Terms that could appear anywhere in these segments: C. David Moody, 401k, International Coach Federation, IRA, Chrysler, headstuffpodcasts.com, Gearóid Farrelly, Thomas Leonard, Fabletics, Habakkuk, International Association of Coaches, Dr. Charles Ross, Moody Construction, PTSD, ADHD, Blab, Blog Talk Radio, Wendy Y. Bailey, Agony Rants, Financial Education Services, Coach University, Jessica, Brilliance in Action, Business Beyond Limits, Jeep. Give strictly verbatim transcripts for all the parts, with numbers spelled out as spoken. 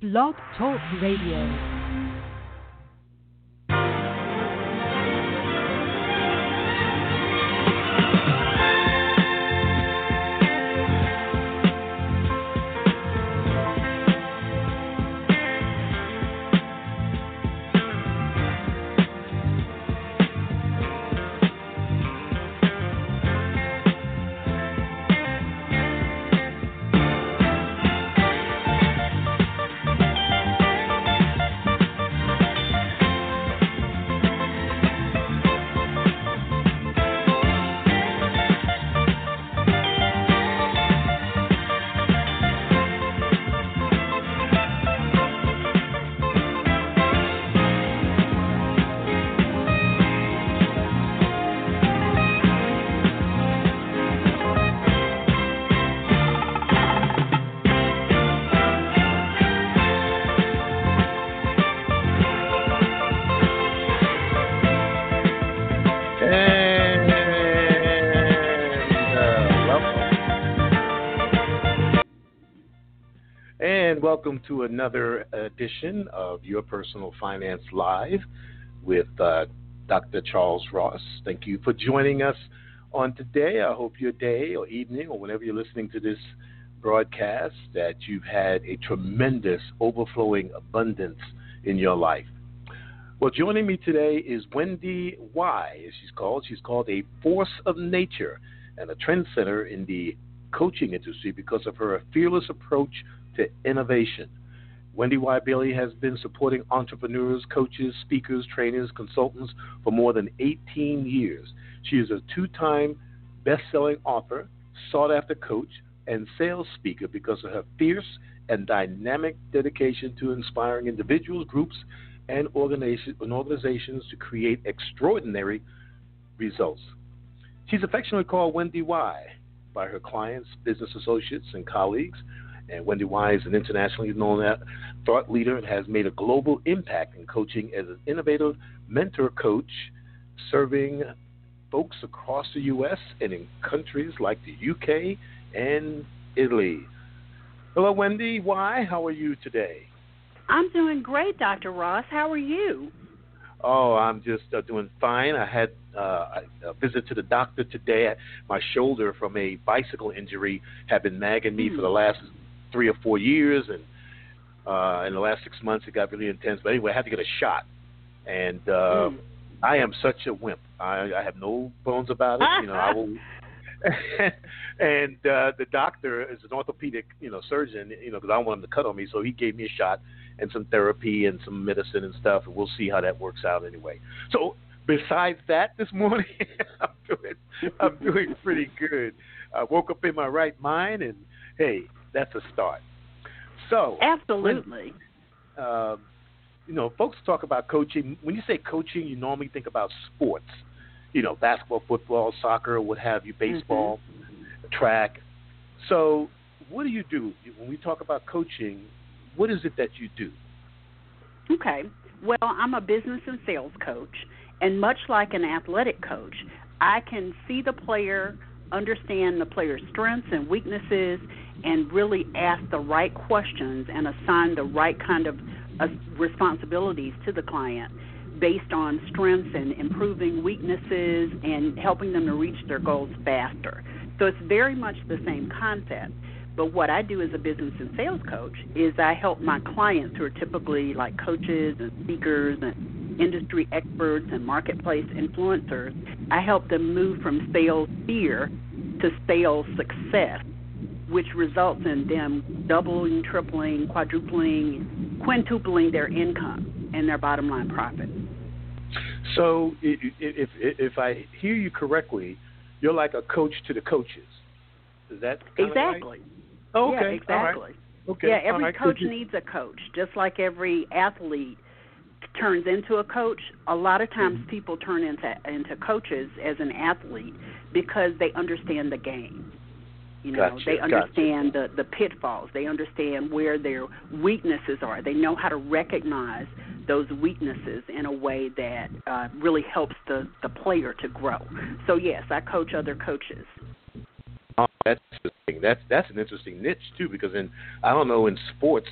Blog Talk Radio. Welcome to another edition of Your Personal Finance Live with uh, Doctor Charles Ross. Thank you for joining us on today. I hope your day or evening or whenever you're listening to this broadcast that you've had a tremendous overflowing abundance in your life. Well, joining me today is Wendy Y., as she's called. She's called a force of nature and a trendsetter in the coaching industry because of her fearless approach to innovation. Wendy Y. Bailey has been supporting entrepreneurs, coaches, speakers, trainers, consultants for more than eighteen years. She is a two-time best-selling author, sought-after coach, and sales speaker because of her fierce and dynamic dedication to inspiring individuals, groups, and organizations to create extraordinary results. She's affectionately called Wendy Y. by her clients, business associates, and colleagues. And Wendy Y. is an internationally known thought leader and has made a global impact in coaching as an innovative mentor coach, serving folks across the U S and in countries like the U K and Italy. Hello, Wendy Y. How are you today? I'm doing great, Doctor Ross. How are you? Oh, I'm just uh, doing fine. I had uh, a visit to the doctor today. My shoulder from a bicycle injury had been nagging me mm. for the last three or four years, and uh, in the last six months it got really intense. But anyway, I had to get a shot, and uh, mm. I am such a wimp. I, I have no bones about it. You know, I will. and uh, the doctor is an orthopedic, you know, surgeon. You know, because I don't want him to cut on me, so he gave me a shot and some therapy and some medicine and stuff, and we'll see how that works out anyway. So besides that, this morning I'm doing I'm doing pretty good. I woke up in my right mind, and hey, that's a start. So absolutely, when, uh, you know, folks talk about coaching. When you say coaching, you normally think about sports, you know, basketball, football, soccer, what have you, baseball, mm-hmm. track. So what do you do when we talk about coaching? What is it that you do? Okay. Well, I'm a business and sales coach, and much like an athletic coach, I can see the player, understand the player's strengths and weaknesses, and really ask the right questions and assign the right kind of uh, responsibilities to the client based on strengths and improving weaknesses and helping them to reach their goals faster. So it's very much the same concept. But what I do as a business and sales coach is I help my clients, who are typically like coaches and speakers and industry experts and marketplace influencers, I help them move from sales fear to sales success, which results in them doubling, tripling, quadrupling, quintupling their income and their bottom line profit. So if, if, if I hear you correctly, you're like a coach to the coaches. Is that kind exactly. of right? Oh, okay. Yeah, exactly. Right. Okay. Yeah, every right. coach needs a coach, just like every athlete turns into a coach. A lot of times mm-hmm. people turn into into coaches as an athlete because they understand the game. You know, gotcha. they understand gotcha. the, the pitfalls. They understand where their weaknesses are. They know how to recognize those weaknesses in a way that uh, really helps the, the player to grow. So, yes, I coach other coaches. Oh, that's interesting. That's that's an interesting niche too, because in I don't know in sports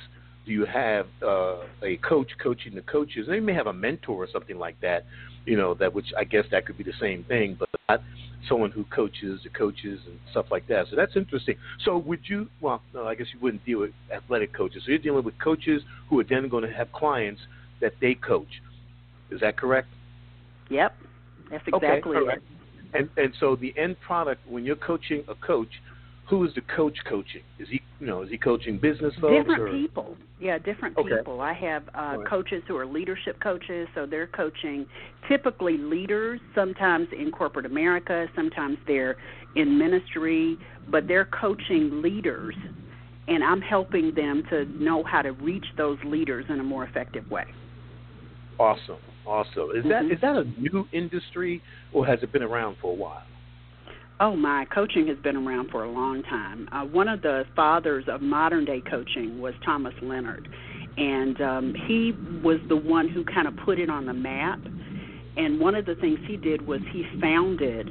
Do you have uh, a coach coaching the coaches? They may have a mentor or something like that, you know, that which I guess that could be the same thing, but not someone who coaches the coaches and stuff like that. So that's interesting. So would you, well, no, I guess you wouldn't deal with athletic coaches. So you're dealing with coaches who are then going to have clients that they coach. Is that correct? Yep, that's exactly okay, right. It. And and so the end product, when you're coaching a coach, who is the coach coaching? Is he, you know, is he coaching business folks? Different or? people. Yeah, different okay. people. I have uh, right. coaches who are leadership coaches, so they're coaching typically leaders, sometimes in corporate America, sometimes they're in ministry, but they're coaching leaders, and I'm helping them to know how to reach those leaders in a more effective way. Awesome. Awesome. Is mm-hmm. that is that a new industry, or has it been around for a while? Oh, my. Coaching has been around for a long time. Uh, one of the fathers of modern-day coaching was Thomas Leonard, and um, he was the one who kind of put it on the map. And one of the things he did was he founded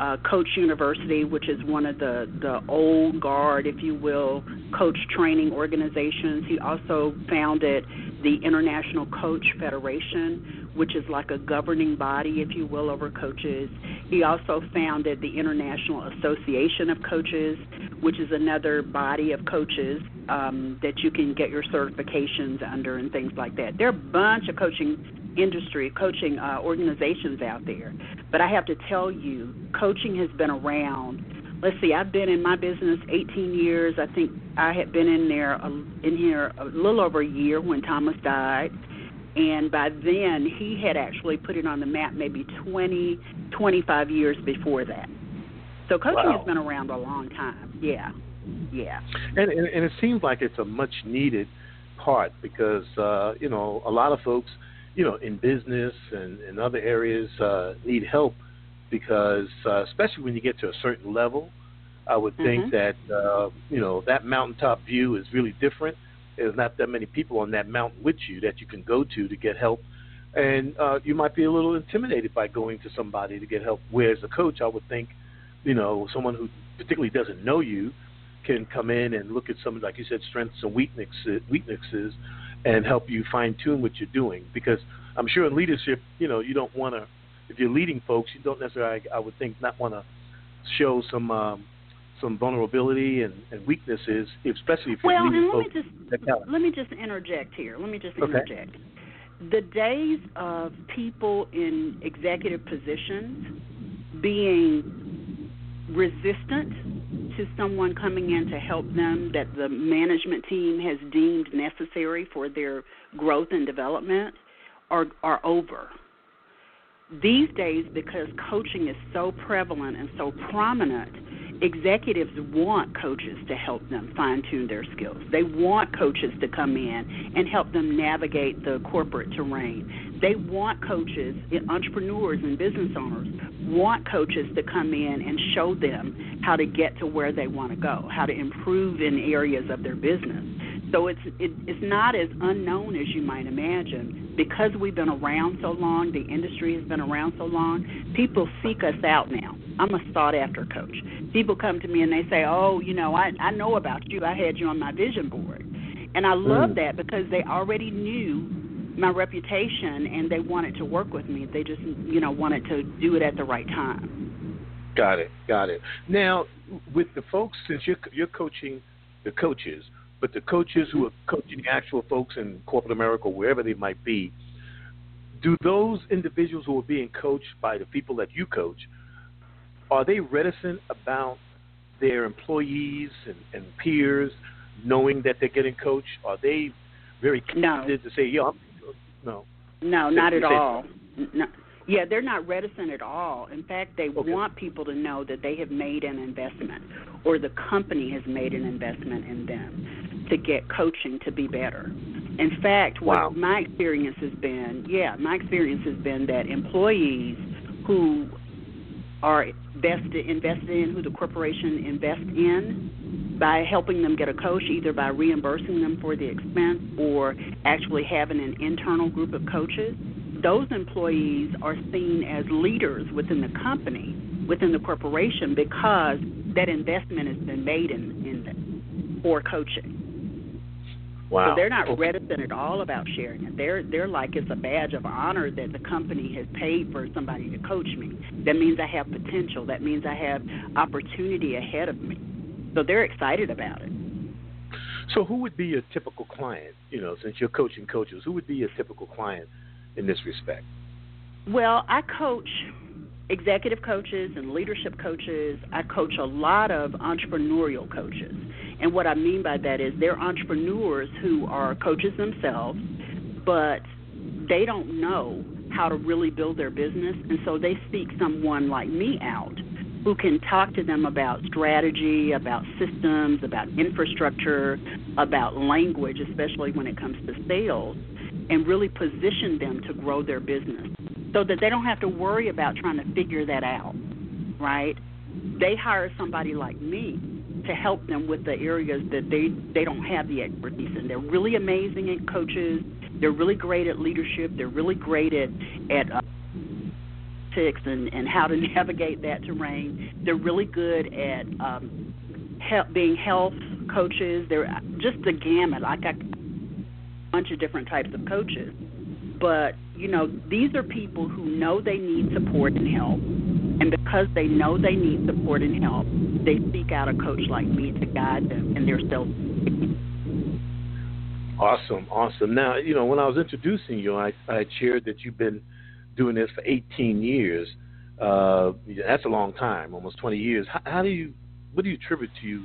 uh, Coach University, which is one of the, the old guard, if you will, coach training organizations. He also founded the International Coach Federation, which is like a governing body, if you will, over coaches. He also founded the International Association of Coaches, which is another body of coaches um, that you can get your certifications under and things like that. There are a bunch of coaching industry, coaching uh, organizations out there. But I have to tell you, coaching has been around. Let's see, I've been in my business eighteen years. I think I had been in there in here a little over a year when Thomas died. And by then, he had actually put it on the map maybe twenty, twenty-five years before that. So coaching wow. has been around a long time. Yeah, yeah. And, and, and it seems like it's a much-needed part because, uh, you know, a lot of folks, you know, in business and, and other areas uh, need help. Because uh, especially when you get to a certain level, I would think mm-hmm. that, uh, you know, that mountaintop view is really different. There's not that many people on that mountain with you that you can go to to get help. And uh, you might be a little intimidated by going to somebody to get help. Whereas a coach, I would think, you know, someone who particularly doesn't know you can come in and look at some, like you said, strengths and weaknesses, weaknesses and help you fine-tune what you're doing. Because I'm sure in leadership, you know, you don't want to, if you're leading folks, you don't necessarily, I would think, not want to show some um, some vulnerability and, and weaknesses, especially if you're well, leading folks. Well, and let me just let me just interject here. Let me just interject. Okay. The days of people in executive positions being resistant to someone coming in to help them that the management team has deemed necessary for their growth and development are are over. These days, because coaching is so prevalent and so prominent, executives want coaches to help them fine-tune their skills. They want coaches to come in and help them navigate the corporate terrain. They want coaches, entrepreneurs and business owners, want coaches to come in and show them how to get to where they want to go, how to improve in areas of their business. So it's it, it's not as unknown as you might imagine. Because we've been around so long, the industry has been around so long, people seek us out now. I'm a sought-after coach. People come to me and they say, oh, you know, I, I know about you. I had you on my vision board. And I love mm. that because they already knew my reputation and they wanted to work with me. They just, you know, wanted to do it at the right time. Got it, got it. Now, with the folks, since you're, you're coaching the coaches, but the coaches who are coaching the actual folks in corporate America, wherever they might be, do those individuals who are being coached by the people that you coach, are they reticent about their employees and, and peers knowing that they're getting coached? Are they very candid no. to say, yeah, I'm, no. No, not at all. No. Yeah, they're not reticent at all. In fact, they okay. want people to know that they have made an investment or the company has made an investment in them to get coaching to be better. In fact, what wow. my experience has been, yeah, my experience has been that employees who are invested, invested in, who the corporation invests in, by helping them get a coach, either by reimbursing them for the expense or actually having an internal group of coaches, those employees are seen as leaders within the company, within the corporation, because that investment has been made in, in them for coaching. Wow. So they're not reticent at all about sharing it. They're they're like it's a badge of honor that the company has paid for somebody to coach me. That means I have potential. That means I have opportunity ahead of me. So they're excited about it. So who would be a typical client, you know, since you're coaching coaches, who would be a typical client in this respect? Well, I coach executive coaches and leadership coaches. I coach a lot of entrepreneurial coaches. And what I mean by that is they're entrepreneurs who are coaches themselves, but they don't know how to really build their business. And so they seek someone like me out who can talk to them about strategy, about systems, about infrastructure, about language, especially when it comes to sales, and really position them to grow their business so that they don't have to worry about trying to figure that out, right? They hire somebody like me to help them with the areas that they, they don't have the expertise in. They're really amazing at coaches. They're really great at leadership. They're really great at, at uh, And, and how to navigate that terrain. They're really good at um, help, being health coaches. They're just the gamut. Like I, a bunch of different types of coaches. But, you know, these are people who know they need support and help. And because they know they need support and help, they seek out a coach like me to guide them in their self. Awesome, awesome. Now, you know, when I was introducing you, I, I shared that you've been doing this for eighteen years, uh, that's a long time, almost twenty years. How, how do you, what do you attribute to you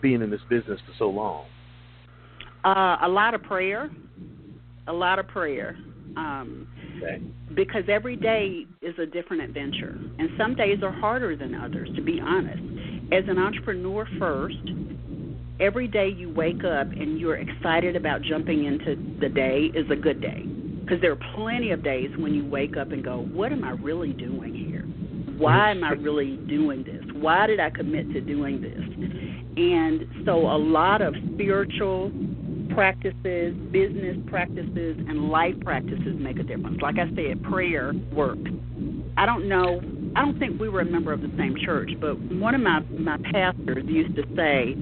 being in this business for so long? Uh, a lot of prayer, a lot of prayer, um, okay. Because every day is a different adventure, and some days are harder than others, to be honest. As an entrepreneur first, every day you wake up and you're excited about jumping into the day is a good day. Because there are plenty of days when you wake up and go, what am I really doing here? Why am I really doing this? Why did I commit to doing this? And so a lot of spiritual practices, business practices, and life practices make a difference. Like I said, prayer works. I don't know. I don't think we were a member of the same church, but one of my, my pastors used to say,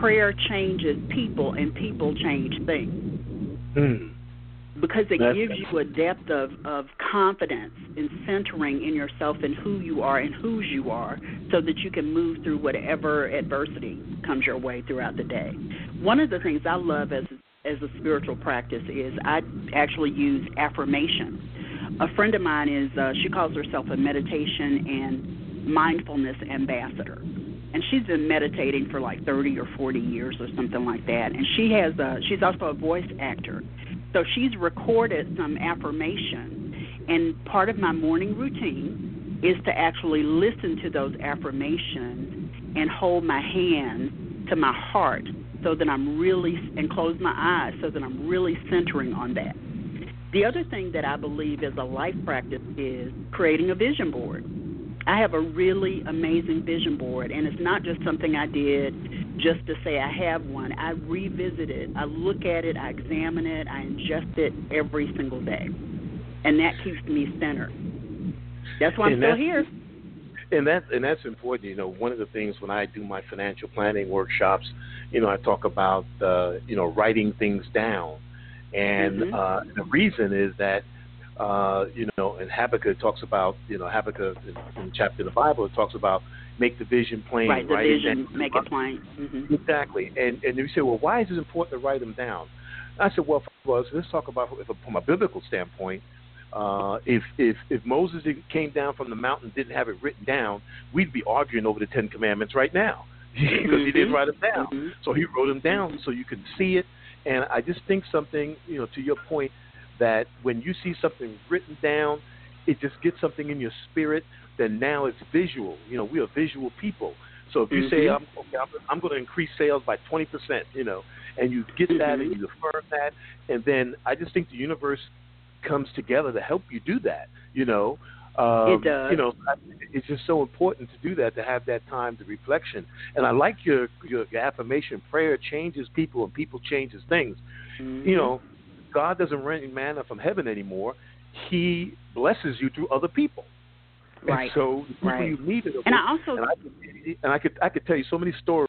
prayer changes people and people change things. Hmm. Because it gives you a depth of, of confidence and centering in yourself and who you are and whose you are so that you can move through whatever adversity comes your way throughout the day. One of the things I love as, as a spiritual practice is I actually use affirmations. A friend of mine is, uh, she calls herself a meditation and mindfulness ambassador. And she's been meditating for like thirty or forty years or something like that. And she has a, she's also a voice actor. So she's recorded some affirmations, and part of my morning routine is to actually listen to those affirmations and hold my hand to my heart so that I'm really, and close my eyes so that I'm really centering on that. The other thing that I believe is a life practice is creating a vision board. I have a really amazing vision board, and it's not just something I did just to say I have one. I revisit it. I look at it. I examine it. I ingest it every single day, and that keeps me centered. That's why I'm still here. And that's and that's important. You know, one of the things when I do my financial planning workshops, you know, I talk about uh, you know writing things down, and mm-hmm. uh, the reason is that. Uh, you know, and Habakkuk talks about, you know, Habakkuk in, in chapter of the Bible, it talks about make the vision plain. Right, the vision, make it plain. Mm-hmm. Exactly. And and you say, well, why is it important to write them down? I said, well, first, let's talk about from a biblical standpoint. Uh, if, if if Moses came down from the mountain, didn't have it written down, we'd be arguing over the Ten Commandments right now because mm-hmm. he didn't write them down. Mm-hmm. So he wrote them down mm-hmm. so you could see it. And I just think something, you know, to your point, that when you see something written down, it just gets something in your spirit that now it's visual. You know, we are visual people. So if you mm-hmm. say, I'm, okay, I'm, I'm going to increase sales by twenty percent, you know, and you get that mm-hmm. and you affirm that, and then I just think the universe comes together to help you do that, you know. Um, it does. You know, it's just so important to do that, to have that time to reflection. And I like your, your, your affirmation, prayer changes people and people changes things, mm-hmm. you know. God doesn't rain manna from heaven anymore. He blesses you through other people. Right. And so right. you need it. And I also and I, could, and I could I could tell you so many stories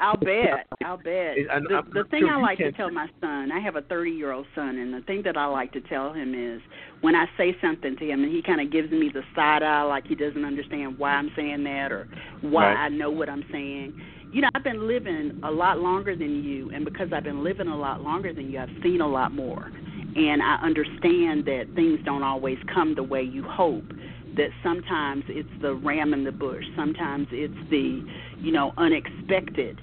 I'll bet. I'll bet. The, the thing I like to tell my son, I have a thirty-year-old son, and the thing that I like to tell him is when I say something to him and he kind of gives me the side eye like he doesn't understand why I'm saying that or why right. I know what I'm saying. You know, I've been living a lot longer than you, and because I've been living a lot longer than you, I've seen a lot more. And I understand that things don't always come the way you hope, that sometimes it's the ram in the bush. Sometimes it's the, you know, unexpected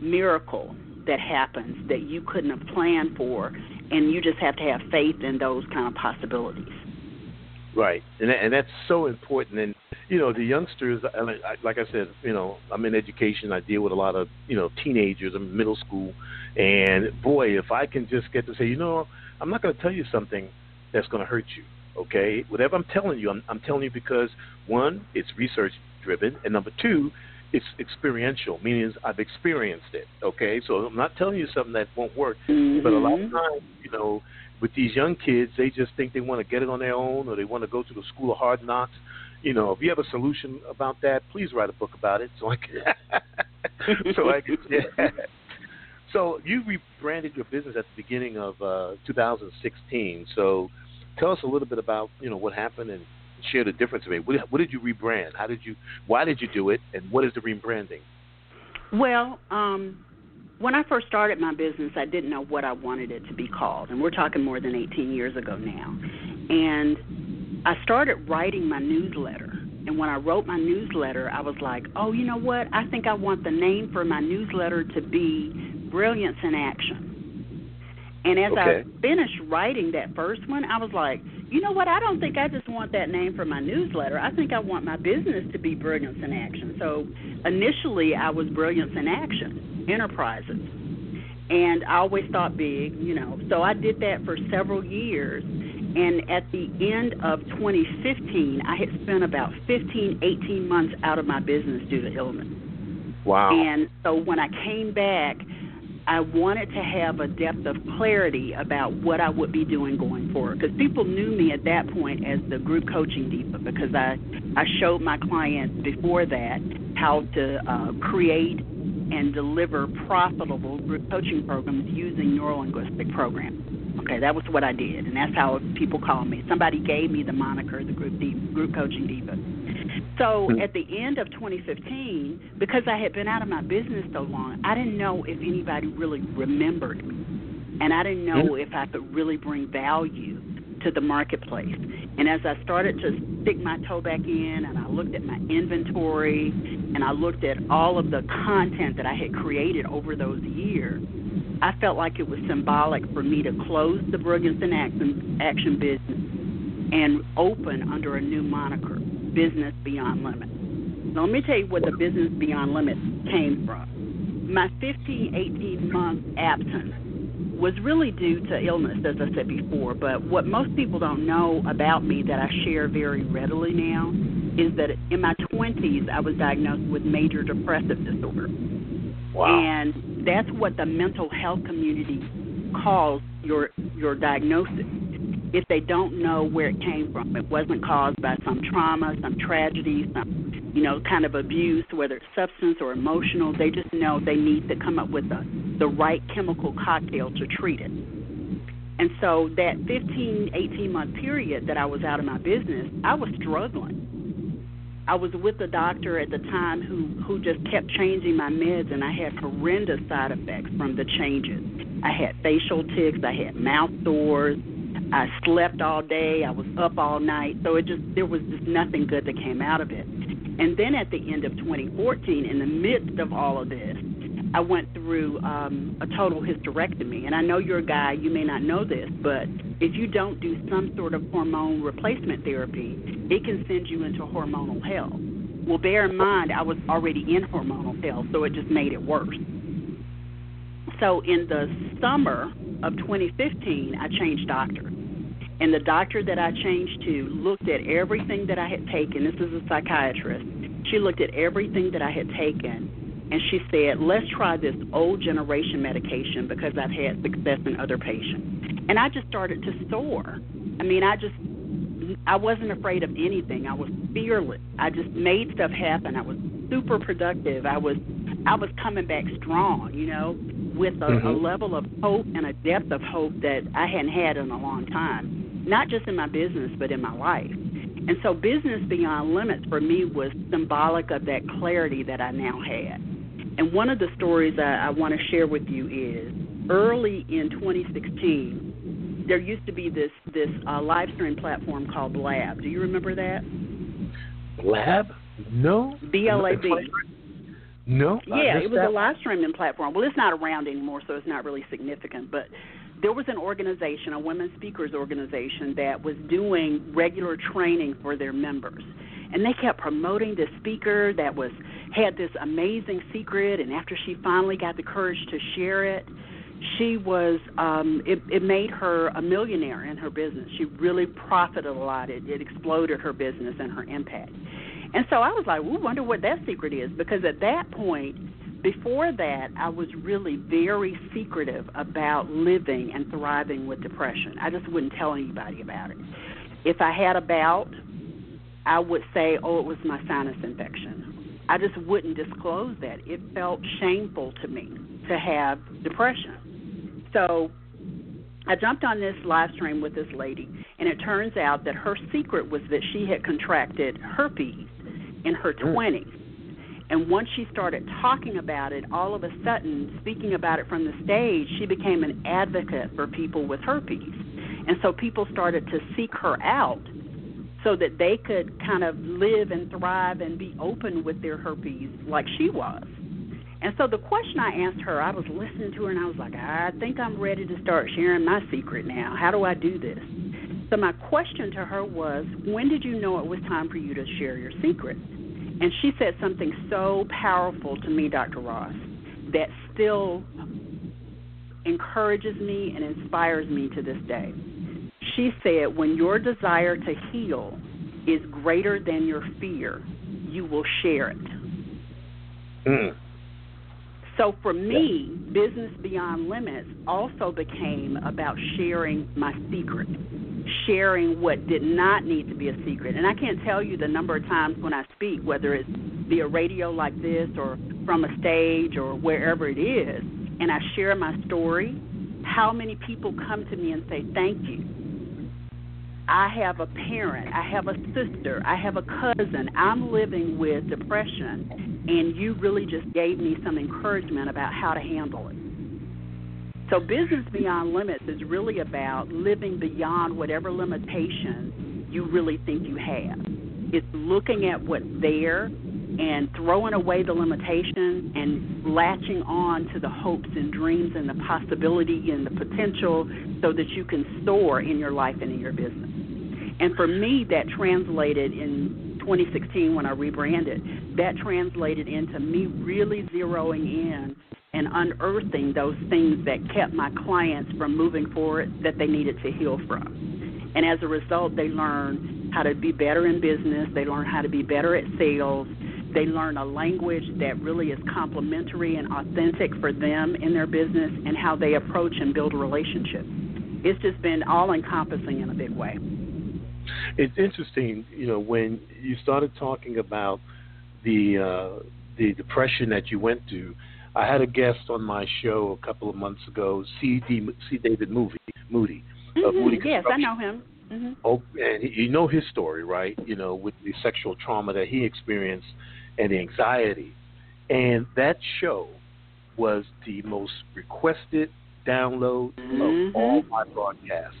miracle that happens that you couldn't have planned for, and you just have to have faith in those kind of possibilities. Right, and and that's so important. And, you know, the youngsters, like I said, you know, I'm in education. I deal with a lot of, you know, teenagers. I'm in middle school. And, boy, if I can just get to say, you know, I'm not going to tell you something that's going to hurt you. Okay, whatever I'm telling you, I'm, I'm telling you because, one, it's research-driven, and number two, it's experiential, meaning I've experienced it, okay? So I'm not telling you something that won't work, mm-hmm. but a lot of times, you know, with these young kids, they just think they want to get it on their own or they want to go to the school of hard knocks. You know, if you have a solution about that, please write a book about it so I can, so I can, yeah. So you rebranded your business at the beginning of uh, two thousand sixteen, so tell us a little bit about, you know, what happened and share the difference of it. What, what did you rebrand? How did you? Why did you do it? And what is the rebranding? Well, um, when I first started my business, I didn't know what I wanted it to be called, and we're talking more than eighteen years ago now. And I started writing my newsletter, and when I wrote my newsletter, I was like, oh, you know what? I think I want the name for my newsletter to be Brilliance in Action. And as okay. I finished writing that first one, I was like, you know what, I don't think I just want that name for my newsletter. I think I want my business to be Brilliance in Action. So initially I was Brilliance in Action Enterprises. And I always thought big, you know. So I did that for several years. And at the end of twenty fifteen, I had spent about fifteen, eighteen months out of my business due to illness. Wow. And so when I came back, I wanted to have a depth of clarity about what I would be doing going forward, because people knew me at that point as the group coaching diva, because I, I showed my clients before that how to uh, create and deliver profitable group coaching programs using neuro-linguistic programs. Okay, that was what I did, and that's how people call me. Somebody gave me the moniker, the group diva, group coaching diva. So at the end of twenty fifteen, because I had been out of my business so long, I didn't know if anybody really remembered me, and I didn't know if I could really bring value to the marketplace. And as I started to stick my toe back in and I looked at my inventory and I looked at all of the content that I had created over those years, I felt like it was symbolic for me to close the Brilliance in Action, Action business and open under a new moniker, Business Beyond Limits. Now, let me tell you where the Business Beyond Limits came from. My fifteen, eighteen-month absence was really due to illness, as I said before, but what most people don't know about me that I share very readily now is that in my twenties, I was diagnosed with major depressive disorder. Wow. And that's what the mental health community calls your your diagnosis. If they don't know where it came from, it wasn't caused by some trauma, some tragedy, some, you know, kind of abuse, whether it's substance or emotional, they just know they need to come up with the, the right chemical cocktail to treat it. And so that fifteen, eighteen-month period that I was out of my business, I was struggling. I was with a doctor at the time who, who just kept changing my meds, and I had horrendous side effects from the changes. I had facial tics, I had mouth sores, I slept all day, I was up all night, so it just there was just nothing good that came out of it. And then at the end of twenty fourteen, in the midst of all of this, I went through um, a total hysterectomy. And I know you're a guy, you may not know this, but if you don't do some sort of hormone replacement therapy, it can send you into hormonal hell. Well, bear in mind, I was already in hormonal hell, so it just made it worse. So in the summer of twenty fifteen, I changed doctors. And the doctor that I changed to looked at everything that I had taken. This is a psychiatrist. She looked at everything that I had taken, and she said, let's try this old generation medication because I've had success in other patients. And I just started to soar. I mean, I just, I wasn't afraid of anything. I was fearless. I just made stuff happen. I was super productive. I was, I was coming back strong, you know, with a, mm-hmm. a level of hope and a depth of hope that I hadn't had in a long time, not just in my business but in my life. And so Business Beyond Limits for me was symbolic of that clarity that I now had. And one of the stories I, I want to share with you is early in twenty sixteen, there used to be this, this uh, live stream platform called Blab. Do you remember that? Blab? No. B L A B. No. Yeah, it was a live streaming platform. Well, it's not around anymore, so it's not really significant, but there was an organization, a women's speakers organization, that was doing regular training for their members. And they kept promoting this speaker that was had this amazing secret, and after she finally got the courage to share it, she was um, it, it made her a millionaire in her business. She really profited a lot. It, it exploded her business and her impact. And so I was like, we wonder what that secret is, because at that point, before that, I was really very secretive about living and thriving with depression. I just wouldn't tell anybody about it. If I had a bout, I would say, oh, it was my sinus infection. I just wouldn't disclose that. It felt shameful to me to have depression. So I jumped on this live stream with this lady, and it turns out that her secret was that she had contracted herpes in her twenties. And once she started talking about it, all of a sudden, speaking about it from the stage, she became an advocate for people with herpes. And so people started to seek her out so that they could kind of live and thrive and be open with their herpes like she was. And so the question I asked her, I was listening to her, and I was like, I think I'm ready to start sharing my secret now. How do I do this? So my question to her was, when did you know it was time for you to share your secret? And she said something so powerful to me, Doctor Ross, that still encourages me and inspires me to this day. She said, when your desire to heal is greater than your fear, you will share it. Mm. So for me, Business Beyond Limits also became about sharing my secret, sharing what did not need to be a secret. And I can't tell you the number of times when I speak, whether it's via radio like this or from a stage or wherever it is, and I share my story, how many people come to me and say, thank you. I have a parent, I have a sister, I have a cousin, I'm living with depression, and you really just gave me some encouragement about how to handle it. So Business Beyond Limits is really about living beyond whatever limitation you really think you have. It's looking at what's there and throwing away the limitation and latching on to the hopes and dreams and the possibility and the potential so that you can soar in your life and in your business. And for me, that translated in twenty sixteen when I rebranded, that translated into me really zeroing in and unearthing those things that kept my clients from moving forward that they needed to heal from. And as a result, they learn how to be better in business. They learn how to be better at sales. They learn a language that really is complementary and authentic for them in their business and how they approach and build a relationship. It's just been all-encompassing in a big way. It's interesting, you know, when you started talking about the uh, the depression that you went through, I had a guest on my show a couple of months ago, C. D. C. David Moody, Moody mm-hmm. of Moody Construction. Yes, I know him. Mm-hmm. Oh, and he, you know his story, right? You know, with the sexual trauma that he experienced and the anxiety. And that show was the most requested download mm-hmm. of all my broadcasts.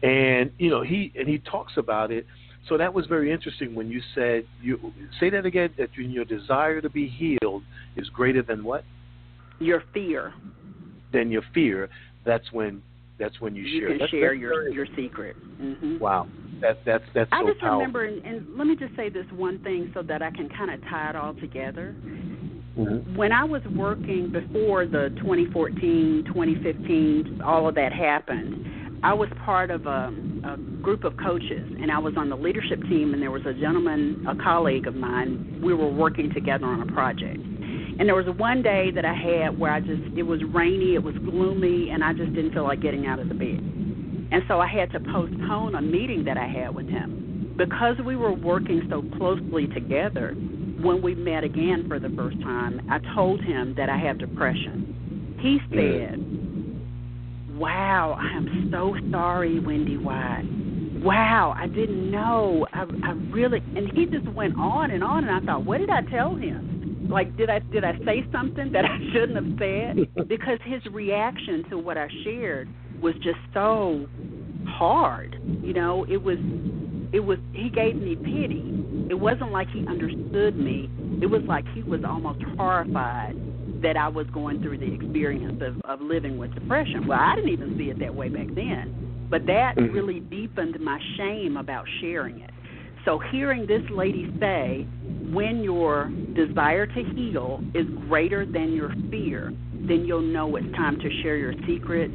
And, you know, he and he talks about it. So that was very interesting when you said, you say that again, that your desire to be healed is greater than what? Your fear. Than your fear. That's when that's when you, you share. You can that's, share that's your, very, your secret. Mm-hmm. Wow. That, that's that's I so just powerful. remember, and, and let me just say this one thing so that I can kind of tie it all together. Mm-hmm. When I was working before the twenty fourteen, twenty fifteen, all of that happened, I was part of a, a group of coaches, and I was on the leadership team, and there was a gentleman, a colleague of mine. We were working together on a project. And there was one day that I had where I just, it was rainy, it was gloomy, and I just didn't feel like getting out of the bed. And so I had to postpone a meeting that I had with him. Because we were working so closely together, when we met again for the first time, I told him that I have depression. He said, wow, I am so sorry, Wendy Y. Wow, I didn't know. I, I really, and he just went on and on, and I thought, what did I tell him? Like, did I did I say something that I shouldn't have said? Because his reaction to what I shared was just so hard. You know, it was, it was, he gave me pity. It wasn't like he understood me. It was like he was almost horrified that I was going through the experience of, of living with depression. Well, I didn't even see it that way back then, but that mm-hmm. really deepened my shame about sharing it. So hearing this lady say, when your desire to heal is greater than your fear, then you'll know it's time to share your secret,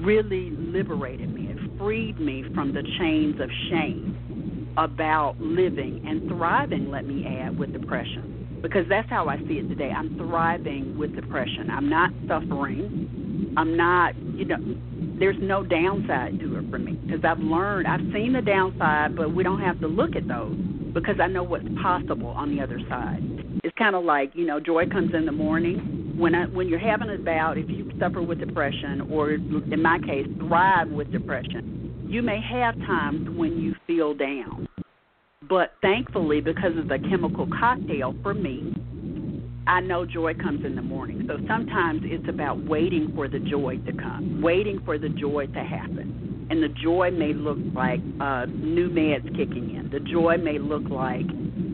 really liberated me. It freed me from the chains of shame about living and thriving, let me add, with depression. Because that's how I see it today. I'm thriving with depression. I'm not suffering. I'm not, you know, there's no downside to it for me. Because I've learned, I've seen the downside, but we don't have to look at those because I know what's possible on the other side. It's kind of like, you know, joy comes in the morning. When I, when you're having a bout, if you suffer with depression, or in my case, thrive with depression, you may have times when you feel down. But thankfully, because of the chemical cocktail for me, I know joy comes in the morning. So sometimes it's about waiting for the joy to come, waiting for the joy to happen. And the joy may look like uh, new meds kicking in. The joy may look like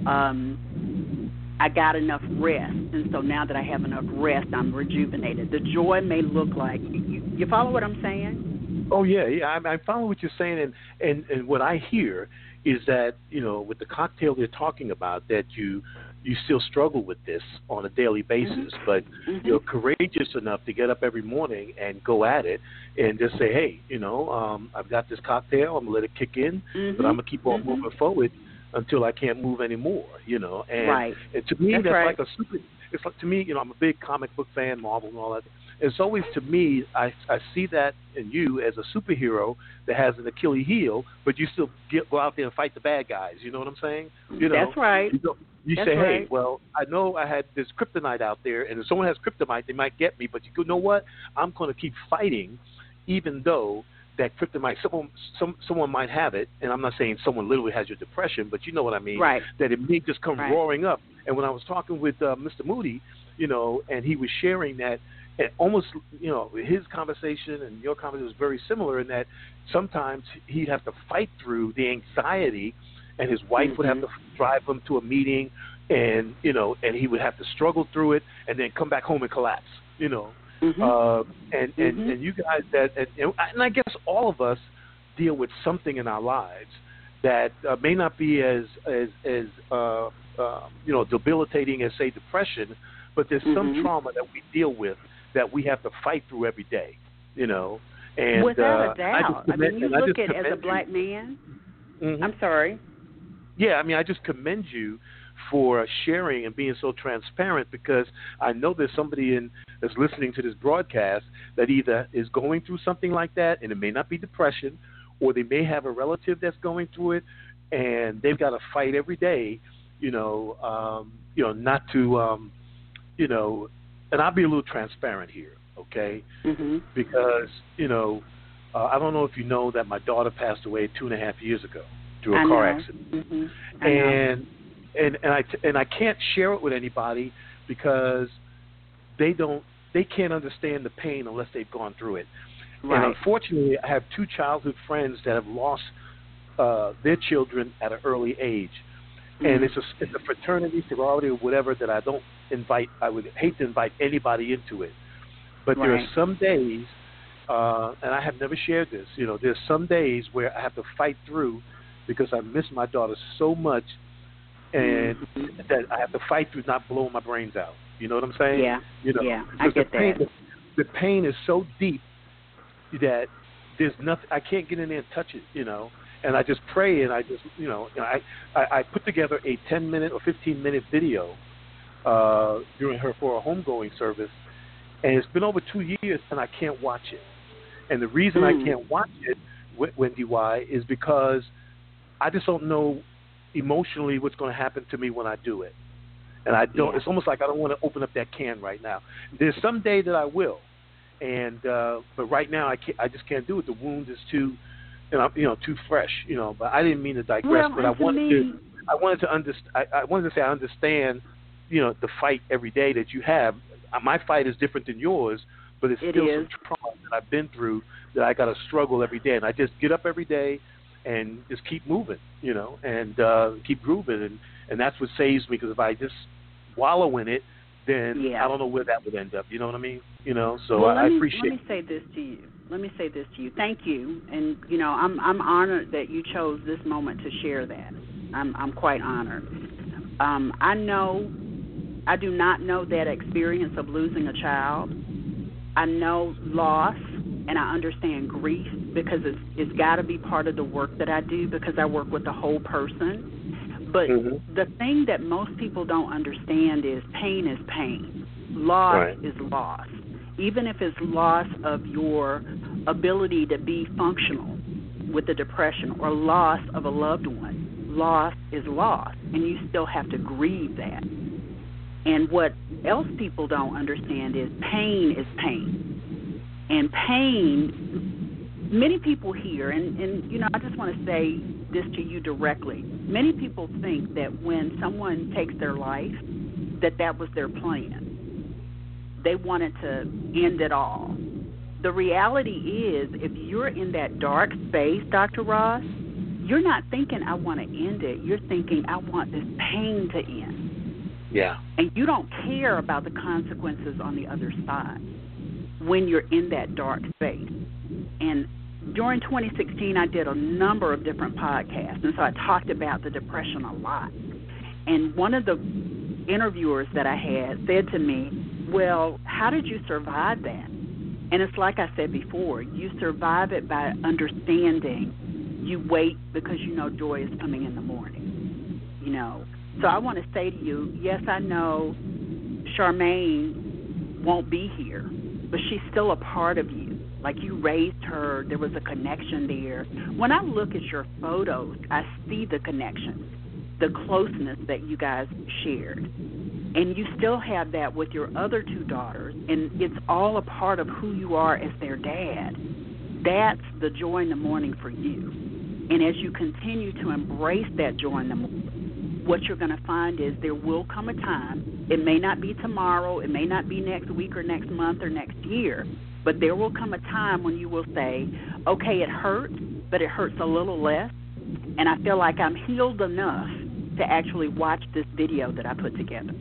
um, I got enough rest, and so now that I have enough rest, I'm rejuvenated. The joy may look like, you, you follow what I'm saying? Oh, yeah, yeah, I, I follow what you're saying, and, and, and what I hear is that, you know, with the cocktail they're talking about, that you you still struggle with this on a daily basis, mm-hmm. but mm-hmm. you're courageous enough to get up every morning and go at it and just say, hey, you know, um, I've got this cocktail, I'm going to let it kick in, mm-hmm. but I'm going to keep on mm-hmm. moving forward until I can't move anymore, you know. And, right. and to me, that's, that's right. like a super, it's like, to me, you know, I'm a big comic book fan, Marvel and all that. It's always, to me, I, I see that in you as a superhero that has an Achilles heel, but you still get, go out there and fight the bad guys. You know what I'm saying? You know, that's right. You, you that's say, right. hey, well, I know I had this kryptonite out there, and if someone has kryptonite, they might get me, but you know what? I'm going to keep fighting even though that kryptonite, someone, some, someone might have it, and I'm not saying someone literally has your depression, but you know what I mean, right. that it may just come right. roaring up. And when I was talking with uh, Mister Moody, you know, and he was sharing that, and almost, you know, his conversation and your conversation was very similar in that sometimes he'd have to fight through the anxiety, and his wife mm-hmm. would have to drive him to a meeting, and, you know, and he would have to struggle through it and then come back home and collapse, you know. Mm-hmm. Uh, and, and, mm-hmm. and you guys that, and, and I guess all of us deal with something in our lives that uh, may not be as, as, as uh, uh, you know, debilitating as, say, depression, but there's mm-hmm. some trauma that we deal with that we have to fight through every day, you know. And, without uh, a doubt. I, commend, I mean, you look at as a black man. Mm-hmm. I'm sorry. Yeah, I mean, I just commend you for sharing and being so transparent, because I know there's somebody in that's listening to this broadcast that either is going through something like that, and it may not be depression, or they may have a relative that's going through it, and they've got to fight every day, you know, um, you know, not to, um, you know, and I'll be a little transparent here, okay? Mm-hmm. Because, you know, uh, I don't know if you know that my daughter passed away two and a half years ago through a I car know. accident. Mm-hmm. And, and and I and I can't share it with anybody because they don't they can't understand the pain unless they've gone through it. Right. And unfortunately, I have two childhood friends that have lost uh, their children at an early age. And it's a, it's a fraternity, sorority, or whatever that I don't invite. I would hate to invite anybody into it. But right. there are some days, uh, and I have never shared this, you know, there's some days where I have to fight through because I miss my daughter so much, and mm-hmm. that I have to fight through not blowing my brains out. You know what I'm saying? Yeah, you know, yeah, I get the pain, that. The, the pain is so deep that there's nothing, I can't get in there and touch it, you know. And I just pray, and I just, you know, I, I, I put together a ten-minute or fifteen-minute video uh, during her for a homegoing service, and it's been over two years, and I can't watch it. And the reason mm. I can't watch it, Wendy Y, is because I just don't know emotionally what's going to happen to me when I do it. And I don't. Yeah. It's almost like I don't want to open up that can right now. There's some day that I will, and uh, but right now I can't, I just can't do it. The wound is too, you know, you know, too fresh. You know, but I didn't mean to digress. Well, but I wanted me, to. I wanted to under, I, I wanted to say I understand. You know, the fight every day that you have. My fight is different than yours, but it's it still is. some trauma that I've been through that I got to struggle every day. And I just get up every day and just keep moving. You know, and uh, keep grooving and. And that's what saves me, because if I just wallow in it, then yeah. I don't know where that would end up. You know what I mean? You know, so well, I, I appreciate it. Let me say this to you. Let me say this to you. Thank you. And, you know, I'm I'm honored that you chose this moment to share that. I'm I'm quite honored. Um, I know, I do not know that experience of losing a child. I know loss, and I understand grief, because it's, it's got to be part of the work that I do, because I work with the whole person. But mm-hmm. the thing that most people don't understand is pain is pain. Loss right. is loss. Even if it's loss of your ability to be functional with the depression, or loss of a loved one, loss is loss, and you still have to grieve that. And what else people don't understand is pain is pain. And pain, many people hear, and, and you know, I just want to say this to you directly. Many people think that when someone takes their life, that that was their plan. They wanted to end it all. The reality is, if you're in that dark space, Doctor Ross, you're not thinking, I want to end it. You're thinking, I want this pain to end. Yeah. And you don't care about the consequences on the other side when you're in that dark space. And during twenty sixteen, I did a number of different podcasts, and so I talked about the depression a lot. And one of the interviewers that I had said to me, well, how did you survive that? And it's like I said before, you survive it by understanding. You wait, because you know joy is coming in the morning, you know. So I want to say to you, yes, I know Charmaine won't be here, but she's still a part of you. Like, you raised her, there was a connection there. When I look at your photos, I see the connection, the closeness that you guys shared. And you still have that with your other two daughters, and it's all a part of who you are as their dad. That's the joy in the morning for you. And as you continue to embrace that joy in the morning, what you're going to find is there will come a time, it may not be tomorrow, it may not be next week or next month or next year, but there will come a time when you will say, okay, it hurts, but it hurts a little less, and I feel like I'm healed enough to actually watch this video that I put together.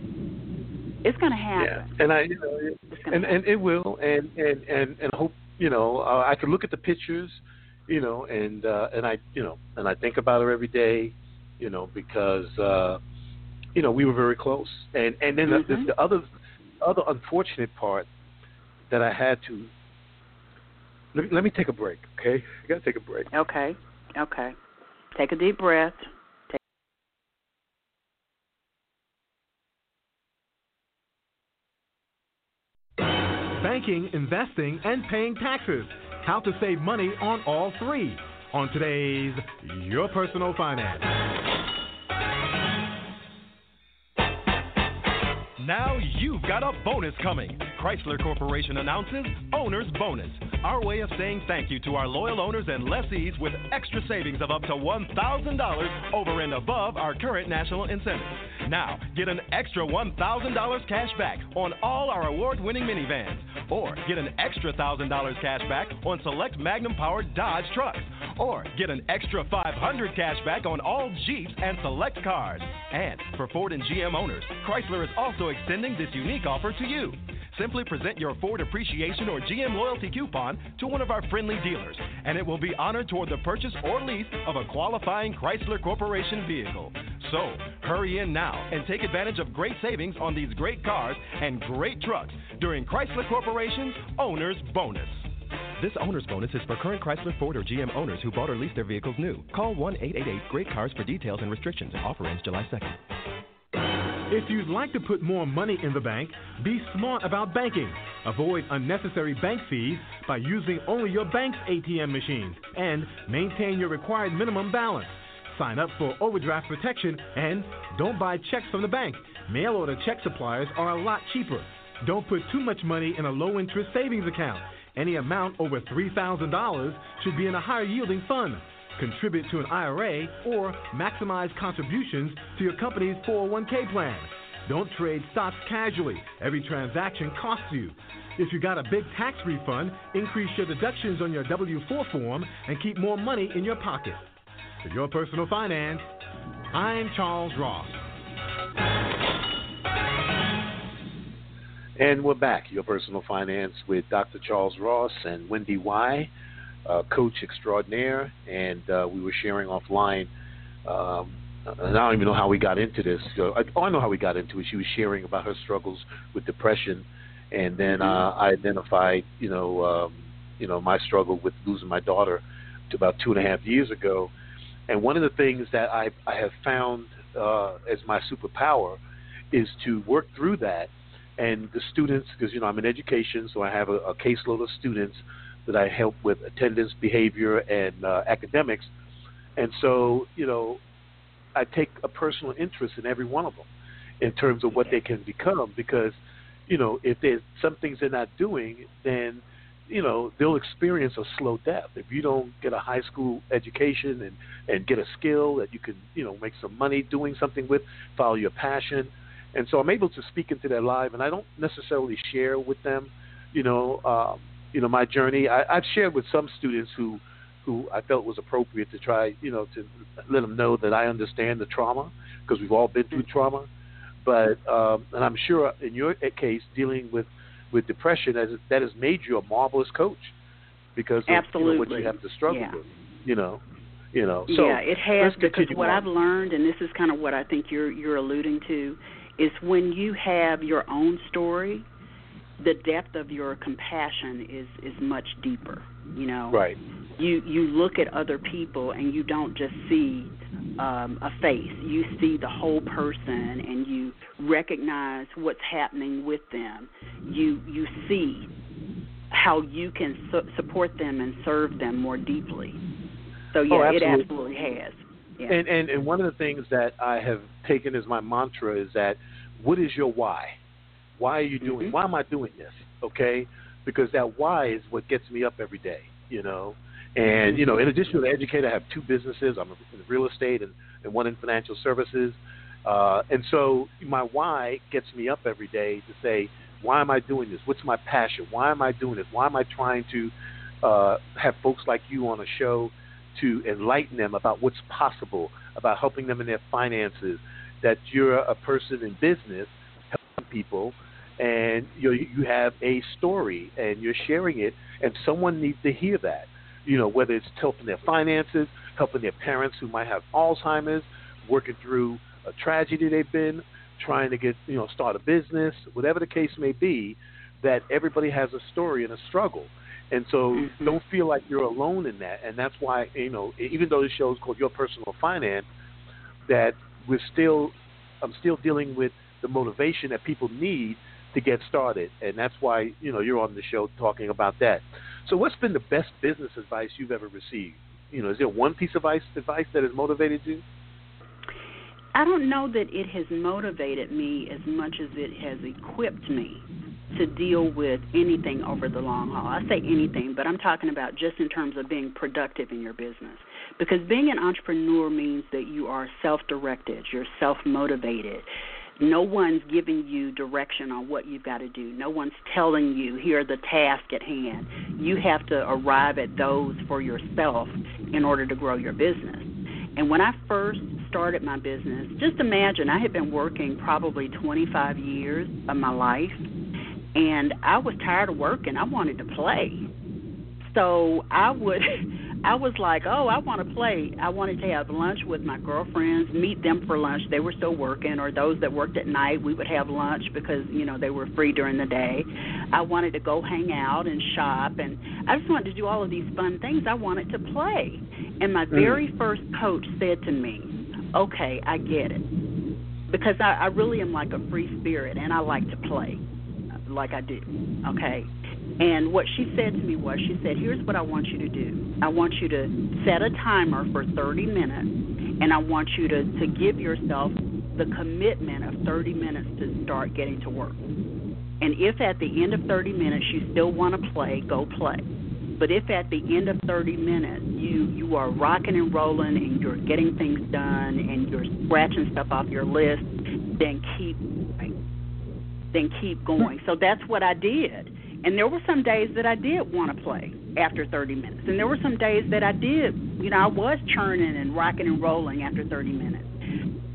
It's going to happen. Yeah. And I, you know, and, and it will, and, and, and, and hope, you know, uh, I can look at the pictures, you know, and, uh, and I, you know, and I think about her every day, you know, because, uh, you know, we were very close. And, and then mm-hmm. the, the other, other unfortunate part, that I had to let me, let me take a break, okay? I gotta take a break. Okay, okay. Take a deep breath. Take... Banking, investing, and paying taxes. How to save money on all three on today's Your Personal Finance. Now you've got a bonus coming. Chrysler Corporation announces Owner's Bonus, our way of saying thank you to our loyal owners and lessees with extra savings of up to one thousand dollars over and above our current national incentive. Now, get an extra one thousand dollars cash back on all our award-winning minivans, or get an extra one thousand dollars cash back on select Magnum-powered Dodge trucks, or get an extra five hundred dollars cash back on all Jeeps and select cars. And for Ford and G M owners, Chrysler is also extending this unique offer to you. Simply present your Ford Appreciation or G M Loyalty coupon to one of our friendly dealers, and it will be honored toward the purchase or lease of a qualifying Chrysler Corporation vehicle. So, hurry in now and take advantage of great savings on these great cars and great trucks during Chrysler Corporation's Owner's Bonus. This Owner's Bonus is for current Chrysler, Ford, or G M owners who bought or leased their vehicles new. Call one eight eight eight GREAT CARS for details and restrictions. Offer ends July second. If you'd like to put more money in the bank, be smart about banking. Avoid unnecessary bank fees by using only your bank's A T M machines, and maintain your required minimum balance. Sign up for overdraft protection and don't buy checks from the bank. Mail order check suppliers are a lot cheaper. Don't put too much money in a low interest savings account. Any amount over three thousand dollars should be in a higher yielding fund. Contribute to an I R A or maximize contributions to your company's four oh one k plan. Don't trade stocks casually. Every transaction costs you. If you got a big tax refund, increase your deductions on your W four form and keep more money in your pocket. For your personal finance, I'm Charles Ross. And we're back, Your Personal Finance with Doctor Charles Ross and Wendy Y., uh, Coach Extraordinaire. And uh, we were sharing offline. Um, and I don't even know how we got into this. So I, oh, I know how we got into it. She was sharing about her struggles with depression. And then uh, I identified, you know, um, you know, my struggle with losing my daughter to about two and a half years ago. And one of the things that I, I have found uh, as my superpower is to work through that. And the students, because, you know, I'm in education, so I have a, a caseload of students that I help with attendance, behavior, and uh, academics. And so, you know, I take a personal interest in every one of them in terms of what they can become because, you know, if there's some things they're not doing, then, you know, they'll experience a slow death. If you don't get a high school education and, and get a skill that you can, you know, make some money doing something with, follow your passion. And so I'm able to speak into their life, and I don't necessarily share with them, you know, um, you know, my journey. I, I've shared with some students who, who I felt was appropriate to try, you know, to let them know that I understand the trauma because we've all been through trauma. But um, and I'm sure in your case, dealing with, with depression, that has, that has made you a marvelous coach because of you know, what you have to struggle yeah. with, you know. You know. So yeah, it has because what on. I've learned, and this is kind of what I think you're you're alluding to, is when you have your own story, the depth of your compassion is, is much deeper, you know. Right. You you look at other people and you don't just see um, a face. You see the whole person and you recognize what's happening with them. You you see how you can su- support them and serve them more deeply. So, yeah, oh, absolutely. It absolutely has. Yeah. And, and and one of the things that I have taken as my mantra is that what is your why? Why are you doing? Mm-hmm. Why am I doing this? Okay, because that why is what gets me up every day. You know, and you know, in addition to the educator, I have two businesses. I'm in real estate and, and one in financial services. Uh, and so my why gets me up every day to say, why am I doing this? What's my passion? Why am I doing this? Why am I trying to uh, have folks like you on a show to enlighten them about what's possible, about helping them in their finances, that you're a person in business helping people, and you you have a story, and you're sharing it, and someone needs to hear that, you know, whether it's helping their finances, helping their parents who might have Alzheimer's, working through a tragedy they've been, trying to get, you know, start a business, whatever the case may be, that everybody has a story and a struggle. And so mm-hmm. don't feel like you're alone in that. And that's why, you know, even though this show is called Your Personal Finance, that we're still, I'm still dealing with the motivation that people need to get started. And that's why, you know, you're on the show talking about that. So what's been the best business advice you've ever received? You know, is there one piece of advice, advice that has motivated you? I don't know that it has motivated me as much as it has equipped me to deal with anything over the long haul. I say anything, but I'm talking about just in terms of being productive in your business. Because being an entrepreneur means that you are self-directed, you're self-motivated. No one's giving you direction on what you've got to do. No one's telling you, here are the tasks at hand. You have to arrive at those for yourself in order to grow your business. And when I first started my business, just imagine I had been working probably twenty-five years of my life. And I was tired of working. I wanted to play. So I would, I was like, oh, I want to play. I wanted to have lunch with my girlfriends, meet them for lunch. They were still working, or those that worked at night, we would have lunch because, you know, they were free during the day. I wanted to go hang out and shop, and I just wanted to do all of these fun things. I wanted to play. And my very first coach said to me, okay, I get it, because I, I really am like a free spirit, and I like to play. Like I do, okay? And what she said to me was, she said, here's what I want you to do. I want you to set a timer for thirty minutes And I want you to, to give yourself the commitment of thirty minutes to start getting to work. And if at the end of thirty minutes you still want to play, go play. But if at the end of thirty minutes you, you are rocking and rolling and you're getting things done and you're scratching stuff off your list, then keep going. Then keep going. So that's what I did. And there were some days that I did want to play after thirty minutes. And there were some days that I did, you know, I was churning and rocking and rolling after thirty minutes.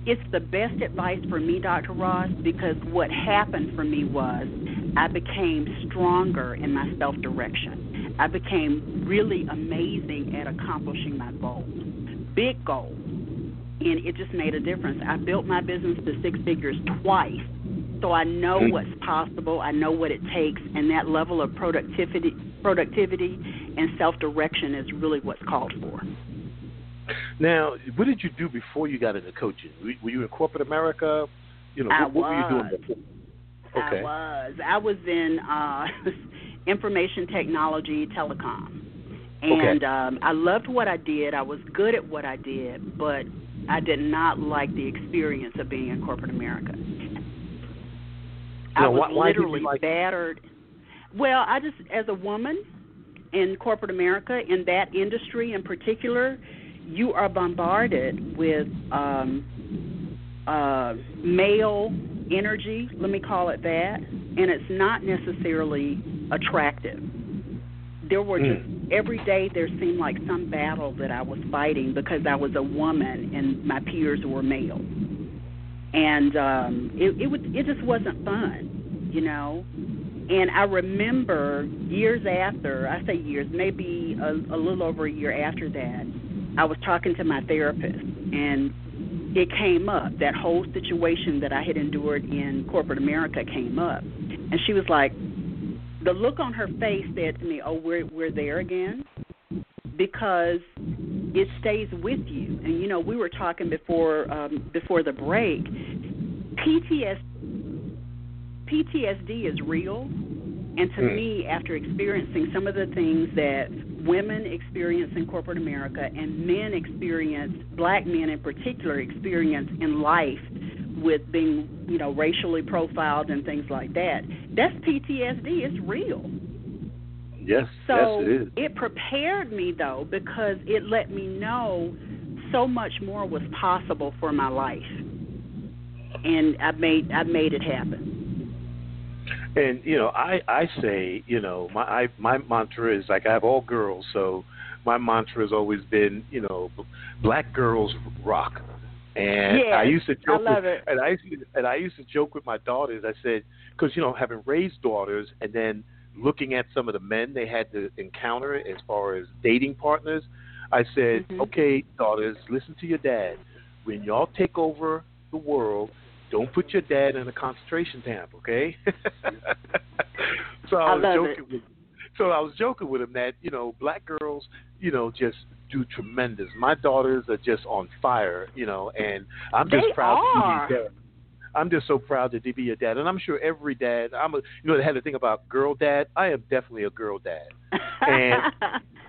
It's the best advice for me, Doctor Ross, because what happened for me was I became stronger in my self-direction. I became really amazing at accomplishing my goals, big goals, and it just made a difference. I built my business to six figures twice, so I know what's possible. I know what it takes, and that level of productivity, productivity and self-direction is really what's called for. Now, what did you do before you got into coaching? Were you in corporate America? You know, I what, what were you doing before? Okay. I was. I was in uh, information technology, telecom. And okay. um, I loved what I did. I was good at what I did, but I did not like the experience of being in corporate America. I now, was why, literally why like battered. Well, I just, as a woman in corporate America, in that industry in particular, you are bombarded with um, uh, male energy, let me call it that, and it's not necessarily attractive. There were just, mm. every day there seemed like some battle that I was fighting because I was a woman and my peers were male. And um, it, it, would, it just wasn't fun, you know. And I remember years after, I say years, maybe a, a little over a year after that, I was talking to my therapist, and it came up. That whole situation that I had endured in corporate America came up. And she was like, the look on her face said to me, oh, we're, we're there again, because it stays with you. And, you know, we were talking before um, before the break, P T S D is real. And to mm. me, after experiencing some of the things that women experience in corporate America and men experience, black men in particular experience in life with being, you know, racially profiled and things like that, that's P T S D. It's real. Yes, so yes, it is. It prepared me, though, because it let me know so much more was possible for my life. And I made I made it happen. And, you know, I, I say, you know, my I, my mantra is, like, I have all girls, so my mantra has always been, you know, black girls rock. And yeah, I used to joke I love with, it. And I, used to, and I used to joke with my daughters. I said, because, you know, having raised daughters and then looking at some of the men they had to encounter as far as dating partners, I said, mm-hmm. okay, daughters, listen to your dad. When y'all take over the world, don't put your dad in a concentration camp, okay? so I, I was joking it. with so I was joking with him that, you know, black girls, you know, just do tremendous. My daughters are just on fire, you know, and I'm just they proud are. to be their I'm just so proud to be a dad. And I'm sure every dad, I'm a, you know, they had to think about girl dad. I am definitely a girl dad. And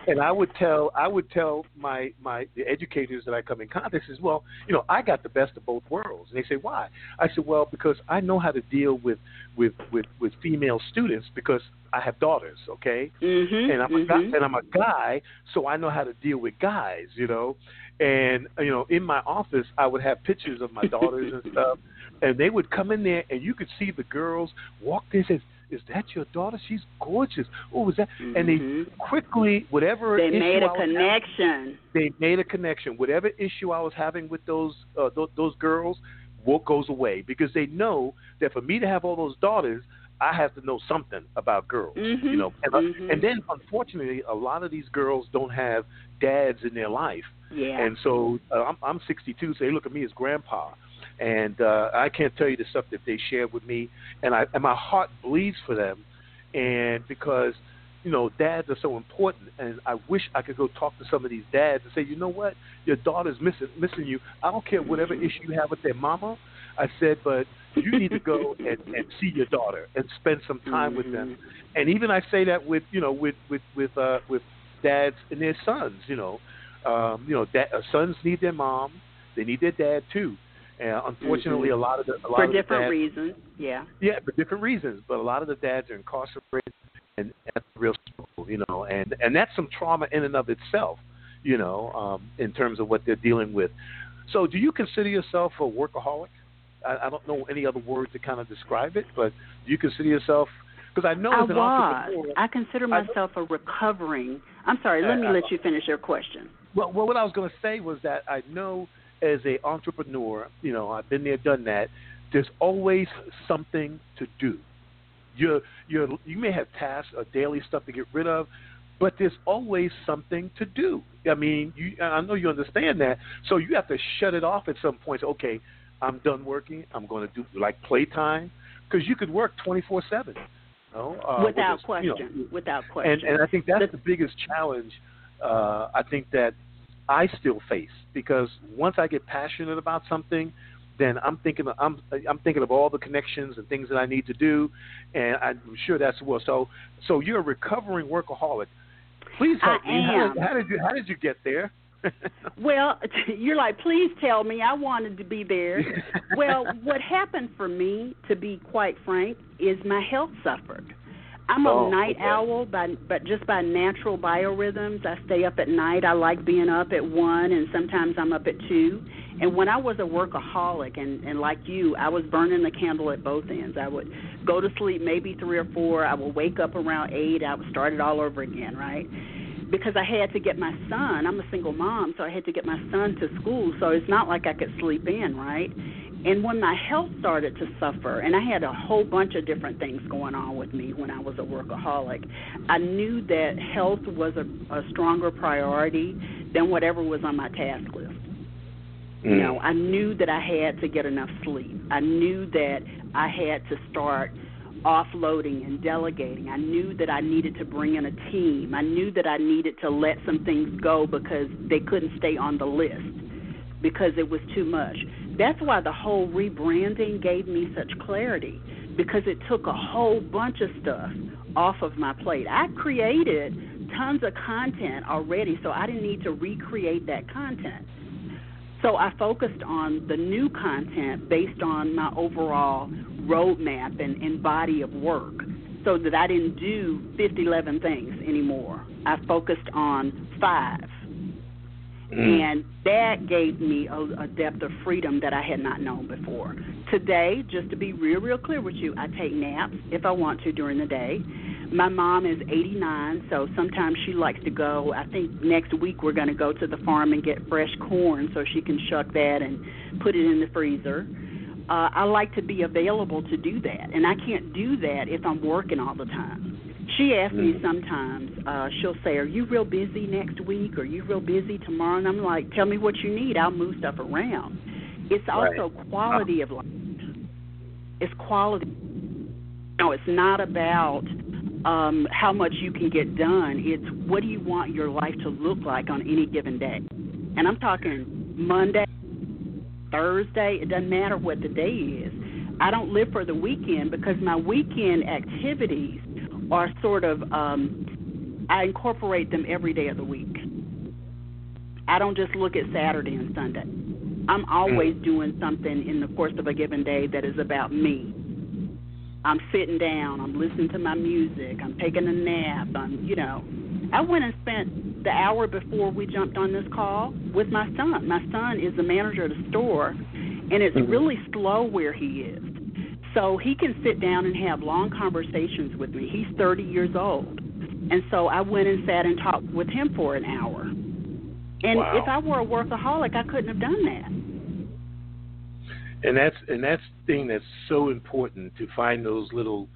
and I would tell I would tell my, my the educators that I come in contact with, well, you know, I got the best of both worlds. And they say, why? I said, well, because I know how to deal with with, with, with female students because I have daughters, okay? Mm-hmm, and I'm mm-hmm. a guy, and I'm a guy, so I know how to deal with guys, you know. And, you know, in my office, I would have pictures of my daughters and stuff. And they would come in there, and you could see the girls walk in and say, is that your daughter? She's gorgeous. Oh, was that? Mm-hmm. And they quickly, whatever they issue made a I connection. Having, they made a connection. Whatever issue I was having with those uh, th- those girls, what goes away, because they know that for me to have all those daughters, I have to know something about girls, mm-hmm. you know. And, mm-hmm. and then, unfortunately, a lot of these girls don't have dads in their life. Yeah. And so uh, I'm, I'm sixty-two, so they look at me as grandpa. And uh, I can't tell you the stuff that they shared with me, and I and my heart bleeds for them, and because, you know, dads are so important, and I wish I could go talk to some of these dads and say, you know what, your daughter's missing missing you. I don't care whatever issue you have with their mama, I said, but you need to go and, and see your daughter and spend some time mm-hmm. with them. And even I say that with you know with with with uh, with dads and their sons, you know, um, you know, da- sons need their mom. and he did that too. And unfortunately, mm-hmm. a lot of the a lot for of different the dads, reasons, yeah, yeah, for different reasons. But a lot of the dads are incarcerated, and that's real struggle, you know, and and that's some trauma in and of itself, you know, um, in terms of what they're dealing with. So, do you consider yourself a workaholic? I, I don't know any other word to kind of describe it, but do you consider yourself? Because I know I as an entrepreneur, I consider myself I, a recovering. I'm sorry. Let I, me I, let I, you finish your question. Well, well, what I was going to say was that I know as an entrepreneur, you know, I've been there, done that. There's always something to do. You you you may have tasks or daily stuff to get rid of, but there's always something to do. I mean, you, I know you understand that. So you have to shut it off at some point. So, okay, I'm done working. I'm going to do like playtime, because you could work twenty-four seven. No, uh, without question, you know, without question. And, and I think that's the, the biggest challenge uh, I think that I still face, because once I get passionate about something, then I'm thinking of, I'm I'm thinking of all the connections and things that I need to do, and I'm sure that's well. So so you're a recovering workaholic. Please help I me. Am. How, how did you how did you get there? Well, you're like, please tell me. I wanted to be there. Well, what happened for me, to be quite frank, is my health suffered. I'm oh, a night okay. owl, by, but just by natural biorhythms. I stay up at night. I like being up at one, and sometimes I'm up at two. And when I was a workaholic, and, and like you, I was burning the candle at both ends. I would go to sleep maybe three or four. I would wake up around eight. I would start it all over again, right? Because I had to get my son. I'm a single mom, so I had to get my son to school, so it's not like I could sleep in, right? And when my health started to suffer, and I had a whole bunch of different things going on with me when I was a workaholic, I knew that health was a, a stronger priority than whatever was on my task list. Mm. You know, I knew that I had to get enough sleep. I knew that I had to start offloading and delegating. I knew that I needed to bring in a team. I knew that I needed to let some things go because they couldn't stay on the list because it was too much. That's why the whole rebranding gave me such clarity, because it took a whole bunch of stuff off of my plate. I created tons of content already, so I didn't need to recreate that content. So I focused on the new content based on my overall roadmap and, and body of work, so that I didn't do fifty, eleven things anymore. I focused on five. Mm. And that gave me a, a depth of freedom that I had not known before. Today, just to be real, real clear with you, I take naps if I want to during the day. My mom is eighty-nine, so sometimes she likes to go. I think next week we're going to go to the farm and get fresh corn so she can shuck that and put it in the freezer. Uh, I like to be available to do that, and I can't do that if I'm working all the time. She asks me sometimes, uh, she'll say, are you real busy next week? Are you real busy tomorrow? And I'm like, tell me what you need. I'll move stuff around. It's also right. quality oh. of life. It's quality. No, it's not about um, how much you can get done. It's what do you want your life to look like on any given day? And I'm talking Monday, Thursday, it doesn't matter what the day is. I don't live for the weekend because my weekend activities are sort of, um, I incorporate them every day of the week. I don't just look at Saturday and Sunday. I'm always doing something in the course of a given day that is about me. I'm sitting down, I'm listening to my music, I'm taking a nap, I'm, you know. I went and spent the hour before we jumped on this call with my son. My son is the manager of the store, and it's really slow where he is. So he can sit down and have long conversations with me. He's thirty years old. And so I went and sat and talked with him for an hour. And wow. if I were a workaholic, I couldn't have done that. And that's and that's the thing that's so important, to find those little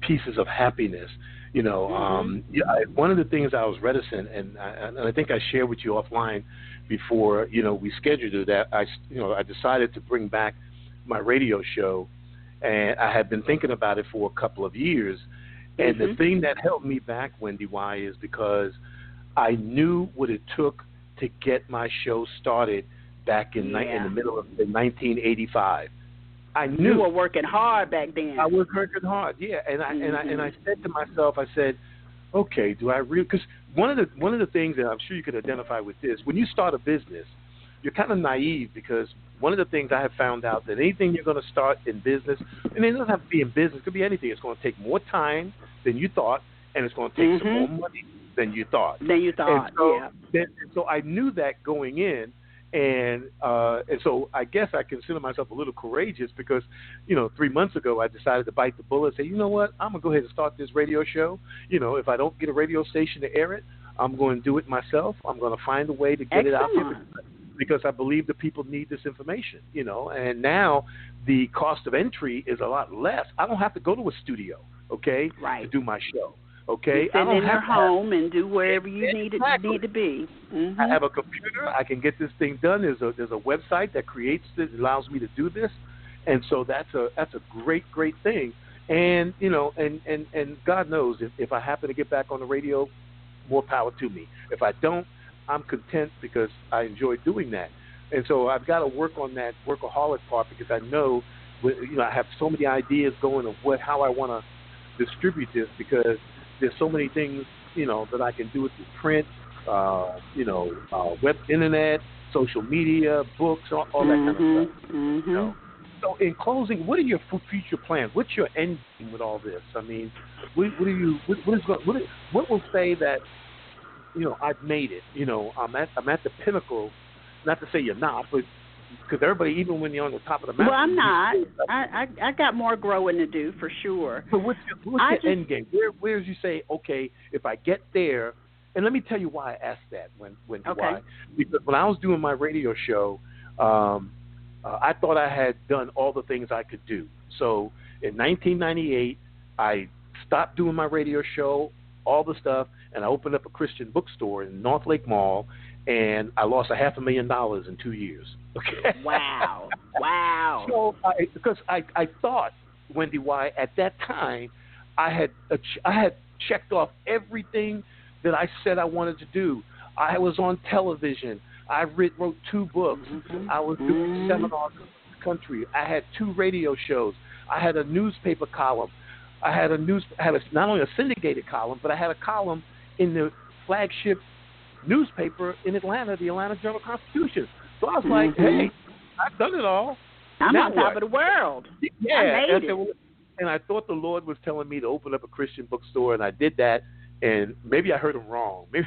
pieces of happiness. You know, mm-hmm. um, yeah, I, one of the things I was reticent, and I, and I think I shared with you offline before, you know, we scheduled it, that I, you know, I decided to bring back my radio show. And I had been thinking about it for a couple of years. And mm-hmm. the thing that held me back, Wendy Y., is because I knew what it took to get my show started back in, yeah. ni- in the middle of the nineteen eighty-five. I knew. You were working hard back then. I was working hard, yeah. And I, mm-hmm. and I, and I said to myself, I said, okay, do I really? Because one of the one of the things, and I'm sure you can identify with this, when you start a business, you're kind of naive, because one of the things I have found out that anything you're going to start in business, and it doesn't have to be in business, it could be anything, it's going to take more time than you thought, and it's going to take mm-hmm. some more money than you thought. Than you thought, and so, yeah. Then, and so I knew that going in. And uh, and so I guess I consider myself a little courageous, because, you know, three months ago I decided to bite the bullet and say, you know what, I'm going to go ahead and start this radio show. You know, if I don't get a radio station to air it, I'm going to do it myself. I'm going to find a way to get Excellent. It out there, because I believe the people need this information, you know. And now the cost of entry is a lot less. I don't have to go to a studio, okay, right. to do my show. Okay, you sit I don't in have your home have, and do wherever you exactly. need it need to be. Mm-hmm. I have a computer. I can get this thing done. There's a there's a website that creates this, allows me to do this, and so that's a that's a great great thing. And you know, and and, and God knows if, if I happen to get back on the radio, more power to me. If I don't, I'm content, because I enjoy doing that. And so I've got to work on that workaholic part, because I know, you know, I have so many ideas going of what how I want to distribute this, because there's so many things, you know, that I can do with the print, uh, you know, uh, web, internet, social media, books, all, all that mm-hmm, kind of stuff. Mm-hmm. You know? So in closing, what are your future plans? What's your end game with all this? I mean, what, what are you? What, what is going? What, what will say that, you know, I've made it? You know, I'm at I'm at the pinnacle. Not to say you're not, but because everybody, even when you're on the top of the mountain. Well, I'm not. I, I I got more growing to do, for sure. So what's your, what's your just, end game? Where where did you say, okay, if I get there, and let me tell you why I asked that, when when okay. why. Because when I was doing my radio show, um, uh, I thought I had done all the things I could do. So in nineteen ninety-eight, I stopped doing my radio show, all the stuff, and I opened up a Christian bookstore in North Lake Mall, and I lost a half a million dollars in two years. Okay. Wow. Wow. So, I, because I, I thought, Wendy Y., at that time, I had I had checked off everything that I said I wanted to do. I was on television. I read, wrote two books. Mm-hmm. I was doing mm-hmm. seminars in the country. I had two radio shows. I had a newspaper column. I had a news. I had a, not only a syndicated column, but I had a column in the flagship newspaper in Atlanta, the Atlanta Journal-Constitution. So I was like, mm-hmm. hey, I've done it all. I'm now on top what? Of the world. Yeah, I made and, it. And I thought the Lord was telling me to open up a Christian bookstore, and I did that, and maybe I heard him wrong. Maybe,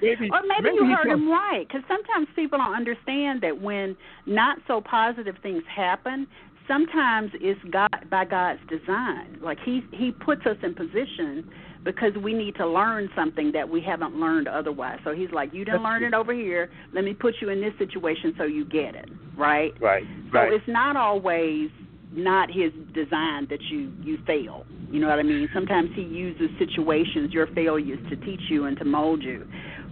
maybe Or maybe, maybe you heard him right, because sometimes people don't understand that when not so positive things happen, sometimes it's God, by God's design. Like he, he puts us in position because we need to learn something that we haven't learned otherwise. So he's like, you didn't learn it over here. Let me put you in this situation so you get it, right? Right, so right. It's not always not his design that you, you fail. You know what I mean? Sometimes he uses situations, your failures, to teach you and to mold you.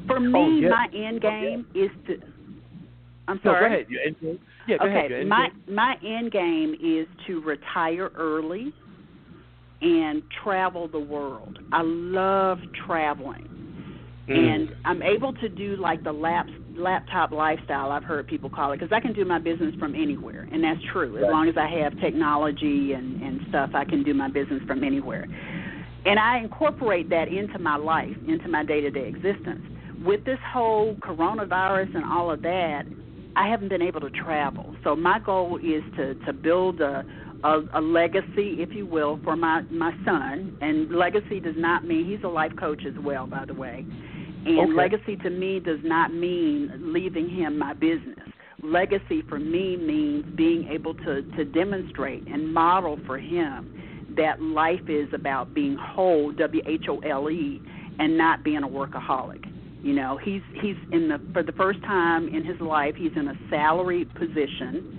For me, oh, yeah. my end game oh, yeah. is to – I'm sorry. No, go ahead. Your end game. Yeah, go okay, ahead. Your end my, game. My end game is to retire early and travel the world. I love traveling. Mm. And I'm able to do like the lap, laptop lifestyle, I've heard people call it, because I can do my business from anywhere, and that's true. As right. long as I have technology and, and stuff, I can do my business from anywhere. And I incorporate that into my life, into my day-to-day existence. With this whole coronavirus and all of that, I haven't been able to travel. So my goal is to, to build a A, a legacy, if you will, for my, my son. And legacy does not mean, he's a life coach as well, by the way. And okay. legacy to me does not mean leaving him my business. Legacy for me means being able to, to demonstrate and model for him that life is about being whole, W H O L E, and not being a workaholic. You know, he's he's in the for the first time in his life, he's in a salaried position.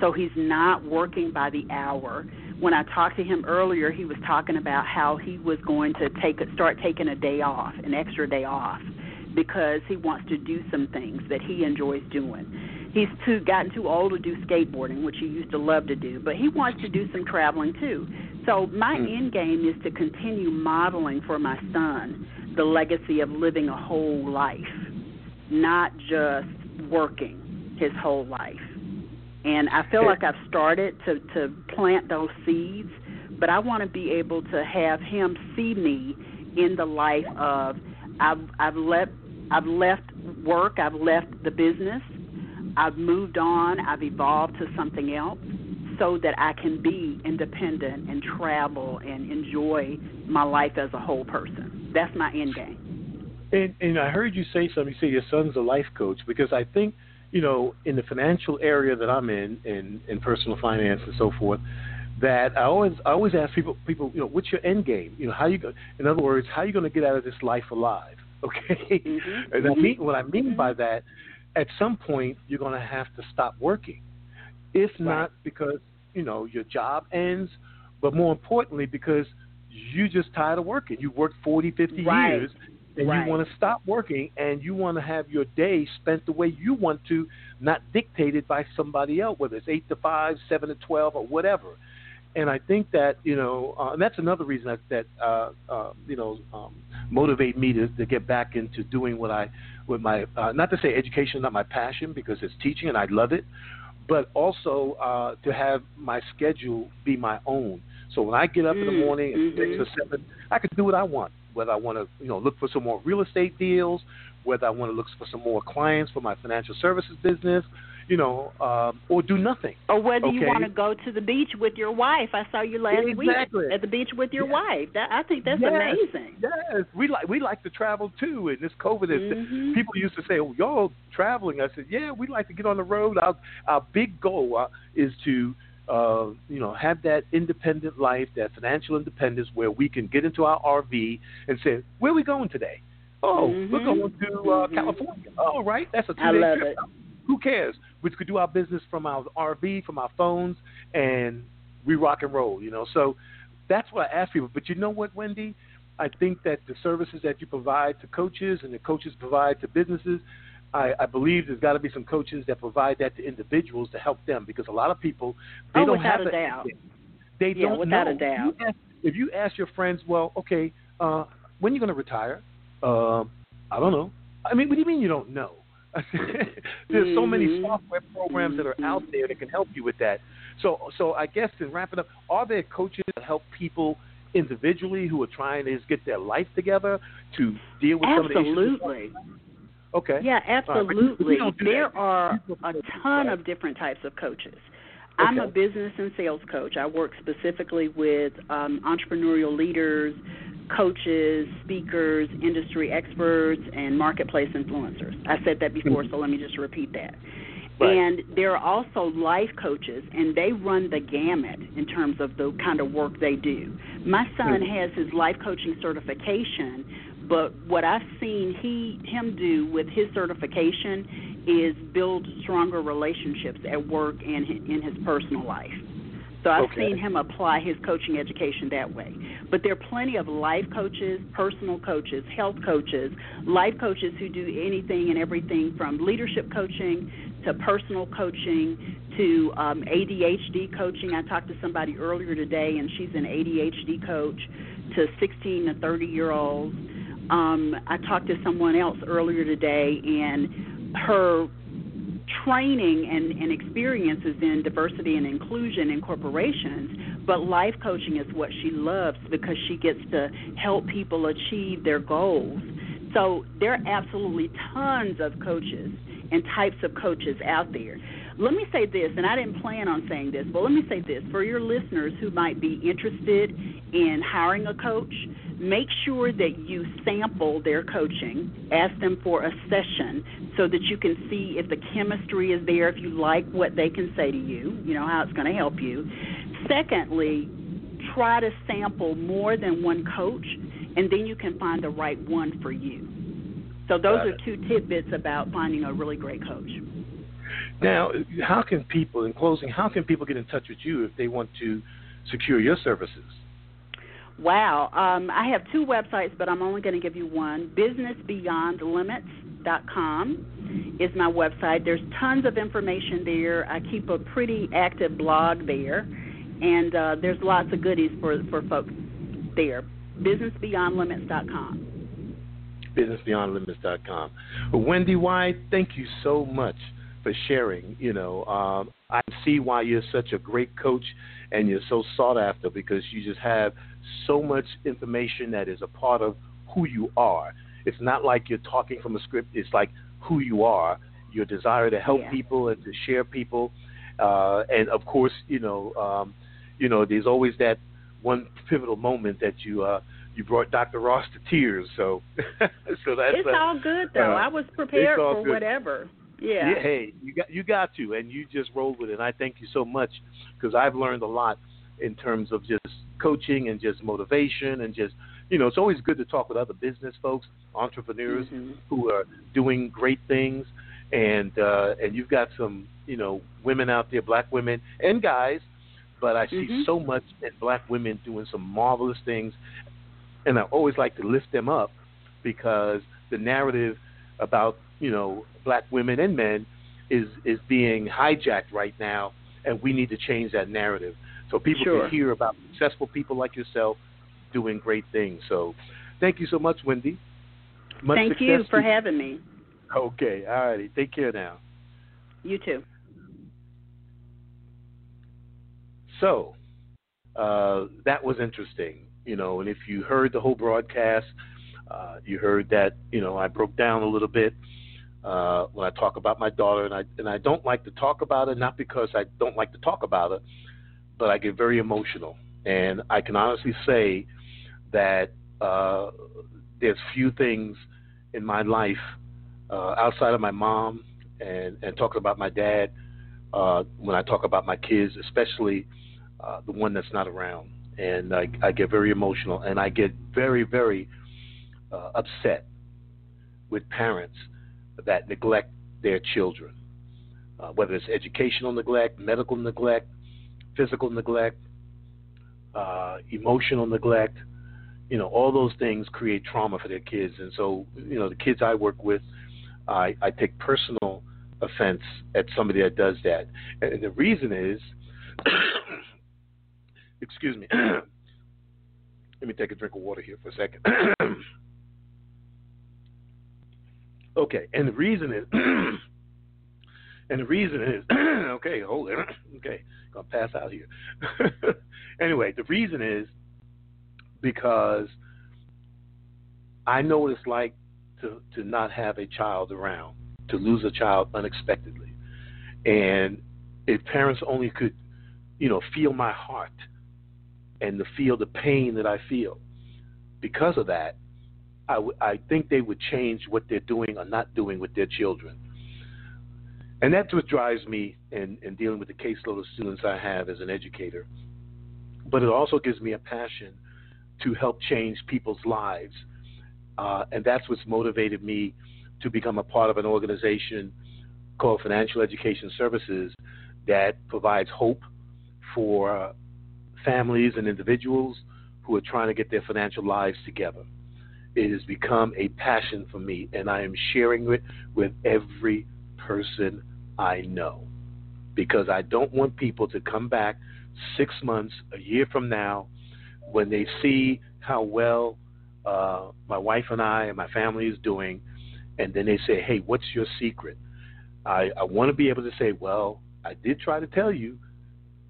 So he's not working by the hour. When I talked to him earlier, he was talking about how he was going to take start taking a day off, an extra day off, because he wants to do some things that he enjoys doing. He's too gotten too old to do skateboarding, which he used to love to do, but he wants to do some traveling too. So my mm. end game is to continue modeling for my son the legacy of living a whole life, not just working his whole life. And I feel like I've started to, to plant those seeds, but I want to be able to have him see me in the life of I've I've left I've left work. I've left the business. I've moved on. I've evolved to something else so that I can be independent and travel and enjoy my life as a whole person. That's my end game. And, and I heard you say something. You say your son's a life coach, because I think, you know, in the financial area that I'm in, in, in personal finance and so forth, that I always I always ask people, people, you know, what's your end game? You know, how you, in other words, how are you going to get out of this life alive? Okay? Mm-hmm. And I mean, what I mean by that, at some point, you're going to have to stop working. If not right. because, you know, your job ends, but more importantly, because you're just tired of working. You worked forty, fifty right. years, and right. you want to stop working, and you want to have your day spent the way you want to, not dictated by somebody else, whether it's eight to five, seven to twelve, or whatever. And I think that, you know, uh, and that's another reason that, that uh, uh, you know, um, motivate me to, to get back into doing what I, with my, uh, not to say education is not my passion, because it's teaching and I love it, but also uh, to have my schedule be my own. So when I get up mm, in the morning at mm-hmm. six or seven, I can do what I want, whether I want to, you know, look for some more real estate deals, whether I want to look for some more clients for my financial services business, you know, um, or do nothing. Or whether okay. you want to go to the beach with your wife. I saw you last exactly. week at the beach with your yes. wife. That, I think that's yes. amazing. Yes, we like we like to travel, too. And this COVID, mm-hmm. people used to say, oh, y'all traveling. I said, yeah, we like to get on the road. Our, our big goal uh, is to, uh, you know, have that independent life, that financial independence where we can get into our R V and say, where are we going today? Oh, mm-hmm. we're going to uh, mm-hmm. California. Oh, right. That's a two-day trip. It. Who cares? We could do our business from our R V, from our phones, and we rock and roll, you know. So that's what I ask people. But you know what, Wendy? I think that the services that you provide to coaches and the coaches provide to businesses, I, I believe there's got to be some coaches that provide that to individuals to help them, because a lot of people, they oh, don't have a doubt. They yeah, don't without know. a doubt. If you ask, if you ask your friends, well, okay, uh, when are you going to retire? Uh, I don't know. I mean, what do you mean you don't know? There's so many software programs that are out there that can help you with that. So so I guess to wrap it up, are there coaches that help people individually who are trying to just get their life together to deal with absolutely. some of the issues? Okay. Yeah, absolutely. Right, do there that. are a ton of different types of coaches. Okay. I'm a business and sales coach. I work specifically with um, entrepreneurial leaders, coaches, speakers, industry experts, and marketplace influencers. I said that before, so let me just repeat that. Right. And there are also life coaches, and they run the gamut in terms of the kind of work they do. My son mm-hmm. has his life coaching certification, but what I've seen he him do with his certification is build stronger relationships at work and in his personal life. So I've okay. seen him apply his coaching education that way. But there are plenty of life coaches, personal coaches, health coaches, life coaches who do anything and everything from leadership coaching to personal coaching to um, A D H D coaching. I talked to somebody earlier today, and she's an A D H D coach to sixteen to thirty-year-olds. Um, I talked to someone else earlier today, and her training and, and experiences in diversity and inclusion in corporations, but life coaching is what she loves because she gets to help people achieve their goals. So there are absolutely tons of coaches and types of coaches out there. Let me say this, and I didn't plan on saying this, but let me say this. For your listeners who might be interested in hiring a coach, make sure that you sample their coaching. Ask them for a session so that you can see if the chemistry is there, if you like what they can say to you, you know, how it's going to help you. Secondly, try to sample more than one coach, and then you can find the right one for you. So those are two tidbits about finding a really great coach. Now, how can people, in closing, how can people get in touch with you if they want to secure your services? Wow. Um, I have two websites, but I'm only going to give you one. business beyond limits dot com is my website. There's tons of information there. I keep a pretty active blog there, and uh, there's lots of goodies for, for folks there. business beyond limits dot com. business beyond limits dot com. Well, Wendy Y., thank you so much for sharing. You know, um, I see why you're such a great coach and you're so sought after, because you just have so much information that is a part of who you are. It's not like you're talking from a script. It's like who you are, your desire to help yeah. people and to share people. Uh, and, of course, you know, um, you know, there's always that one pivotal moment that you uh, you brought Doctor Ross to tears. So, so that's it's uh, all good, though. Uh, I was prepared for good. whatever. Yeah. yeah. Hey, you got you got to, and you just rolled with it. And I thank you so much, because I've learned a lot in terms of just coaching and just motivation and just, you know, it's always good to talk with other business folks, entrepreneurs mm-hmm. who are doing great things. And uh, and you've got some, you know, women out there, black women and guys, but I mm-hmm. see so much in black women doing some marvelous things. And I always like to lift them up, because the narrative about, you know, black women and men is, is being hijacked right now, and we need to change that narrative so people sure. can hear about successful people like yourself doing great things. So thank you so much, Wendy. Much thank you for having me. Okay. All righty. Take care now. You too. So uh, that was interesting. You know, and if you heard the whole broadcast, uh, you heard that, you know, I broke down a little bit uh, when I talk about my daughter. And I, and I don't like to talk about her, not because I don't like to talk about her, but I get very emotional. And I can honestly say that uh, there's few things in my life uh, outside of my mom and, and talking about my dad uh, when I talk about my kids, especially uh, the one that's not around. And I, I get very emotional, and I get very, very uh, upset with parents that neglect their children, uh, whether it's educational neglect, medical neglect, physical neglect, uh, emotional neglect. You know, all those things create trauma for their kids. And so, you know, the kids I work with, I, I take personal offense at somebody that does that. And the reason is, excuse me, let me take a drink of water here for a second. Okay, and the reason is, and the reason is, okay, hold it, okay, gonna pass out here. Anyway, the reason is because I know what it's like to, to not have a child around, to lose a child unexpectedly. And if parents only could, you know, feel my heart and to feel the pain that I feel because of that, I, w- I think they would change what they're doing or not doing with their children. And that's what drives me in, in dealing with the caseload of students I have as an educator. But it also gives me a passion to help change people's lives. Uh, and that's what's motivated me to become a part of an organization called Financial Education Services that provides hope for families and individuals who are trying to get their financial lives together. It has become a passion for me, and I am sharing it with every person I know, because I don't want people to come back six months, a year from now, when they see how well uh, my wife and I and my family is doing, and then they say, hey, what's your secret? I, I want to be able to say, well, I did try to tell you,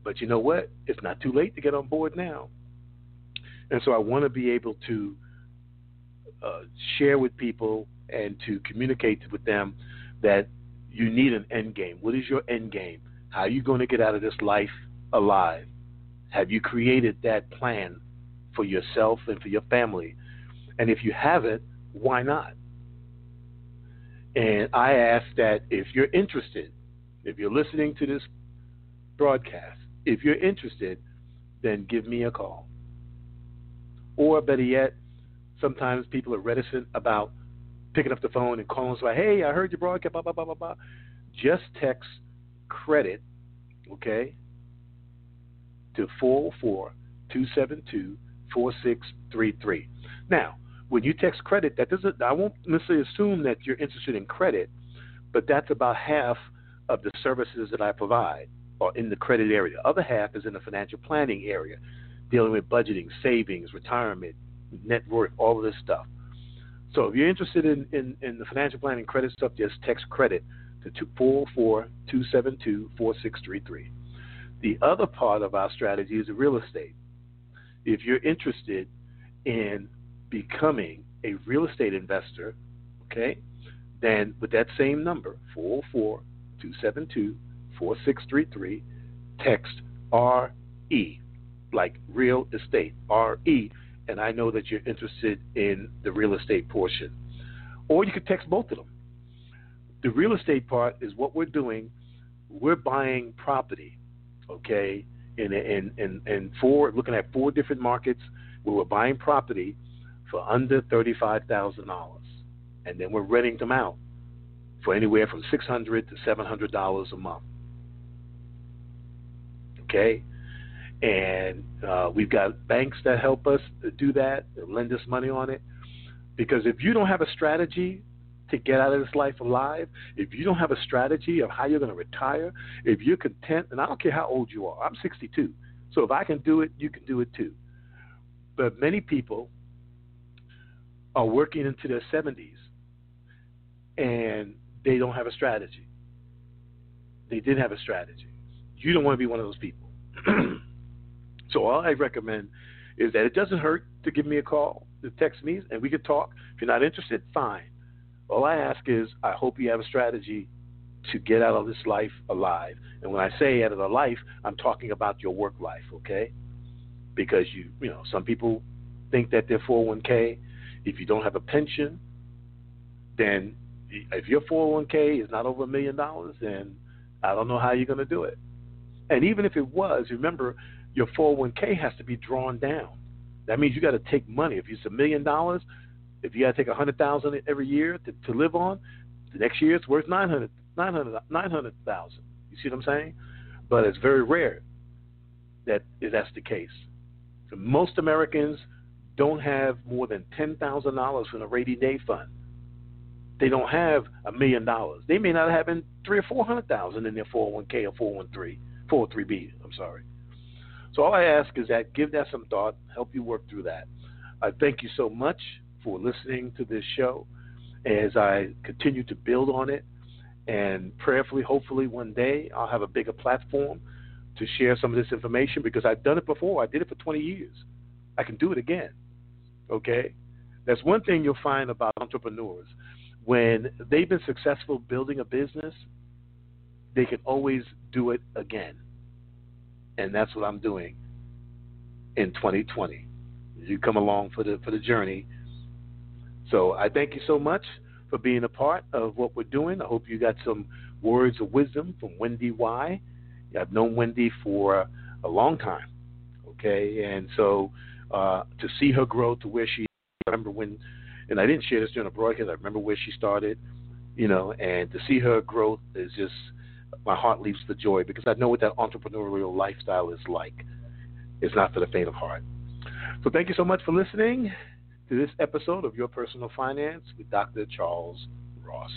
but you know what? It's not too late to get on board now. And so I want to be able to uh, share with people and to communicate with them that you need an end game. What is your end game? How are you going to get out of this life alive? Have you created that plan for yourself and for your family? And if you haven't, why not? And I ask that if you're interested, if you're listening to this broadcast, if you're interested, then give me a call. Or better yet, sometimes people are reticent about picking up the phone and calling. So, hey, I heard your broadcast, blah, blah, blah, blah, blah. Just text credit, okay, to four oh four, two seven two, four six three three. Now, when you text credit, that doesn't, I won't necessarily assume that you're interested in credit, but that's about half of the services that I provide are in the credit area. The other half is in the financial planning area, dealing with budgeting, savings, retirement, net worth, all of this stuff. So if you're interested in, in, in the financial planning credit stuff, just text credit to four oh four, two seven two, four six three three. The other part of our strategy is real estate. If you're interested in becoming a real estate investor, okay, then with that same number, four oh four, two seven two, four six three three, text R E, like real estate, R E, and I know that you're interested in the real estate portion. Or you could text both of them. The real estate part is what we're doing. We're buying property, okay, in in in, in four, looking at four different markets where we're buying property for under thirty-five thousand dollars, and then we're renting them out for anywhere from six hundred dollars to seven hundred dollars a month, okay? And uh, we've got banks that help us do that, lend us money on it, because if you don't have a strategy to get out of this life alive, if you don't have a strategy of how you're going to retire, if you're content, and I don't care how old you are, I'm sixty-two, so if I can do it, you can do it too. But many people are working into their seventies, and they don't have a strategy. They didn't have a strategy. You don't want to be one of those people. So all I recommend is that it doesn't hurt to give me a call, to text me, and we could talk. If you're not interested, fine. All I ask is I hope you have a strategy to get out of this life alive. And when I say out of the life, I'm talking about your work life, okay? Because, you you know, some people think that they're four oh one k. If you don't have a pension, then if your four oh one k is not over a million dollars, then I don't know how you're going to do it. And even if it was, remember, your four oh one k has to be drawn down. That means you got to take money. If it's a million dollars, if you got to take one hundred thousand dollars every year to, to live on, the next year it's worth nine hundred thousand dollars. nine hundred, nine hundred, you see what I'm saying? But it's very rare that that's the case. So most Americans don't have more than ten thousand dollars from a rainy day fund. They don't have a million dollars. They may not have been three or four hundred thousand in their four oh one k or four one three, four oh three b. I'm sorry. So all I ask is that give that some thought, help you work through that. I thank you so much for listening to this show as I continue to build on it, and prayerfully, hopefully one day I'll have a bigger platform to share some of this information, because I've done it before. I did it for twenty years. I can do it again. Okay? That's one thing you'll find about entrepreneurs. When they've been successful building a business, they can always do it again. And that's what I'm doing in twenty twenty. You come along for the, for the journey. So I thank you so much for being a part of what we're doing. I hope you got some words of wisdom from Wendy Y. I've known Wendy for a long time, okay? And so uh, to see her grow to where she is, I remember when, and I didn't share this during the broadcast, I remember where she started, you know, and to see her growth is just, my heart leaps for joy, because I know what that entrepreneurial lifestyle is like. It's not for the faint of heart. So thank you so much for listening to this episode of Your Personal Finance with Doctor Charles Ross.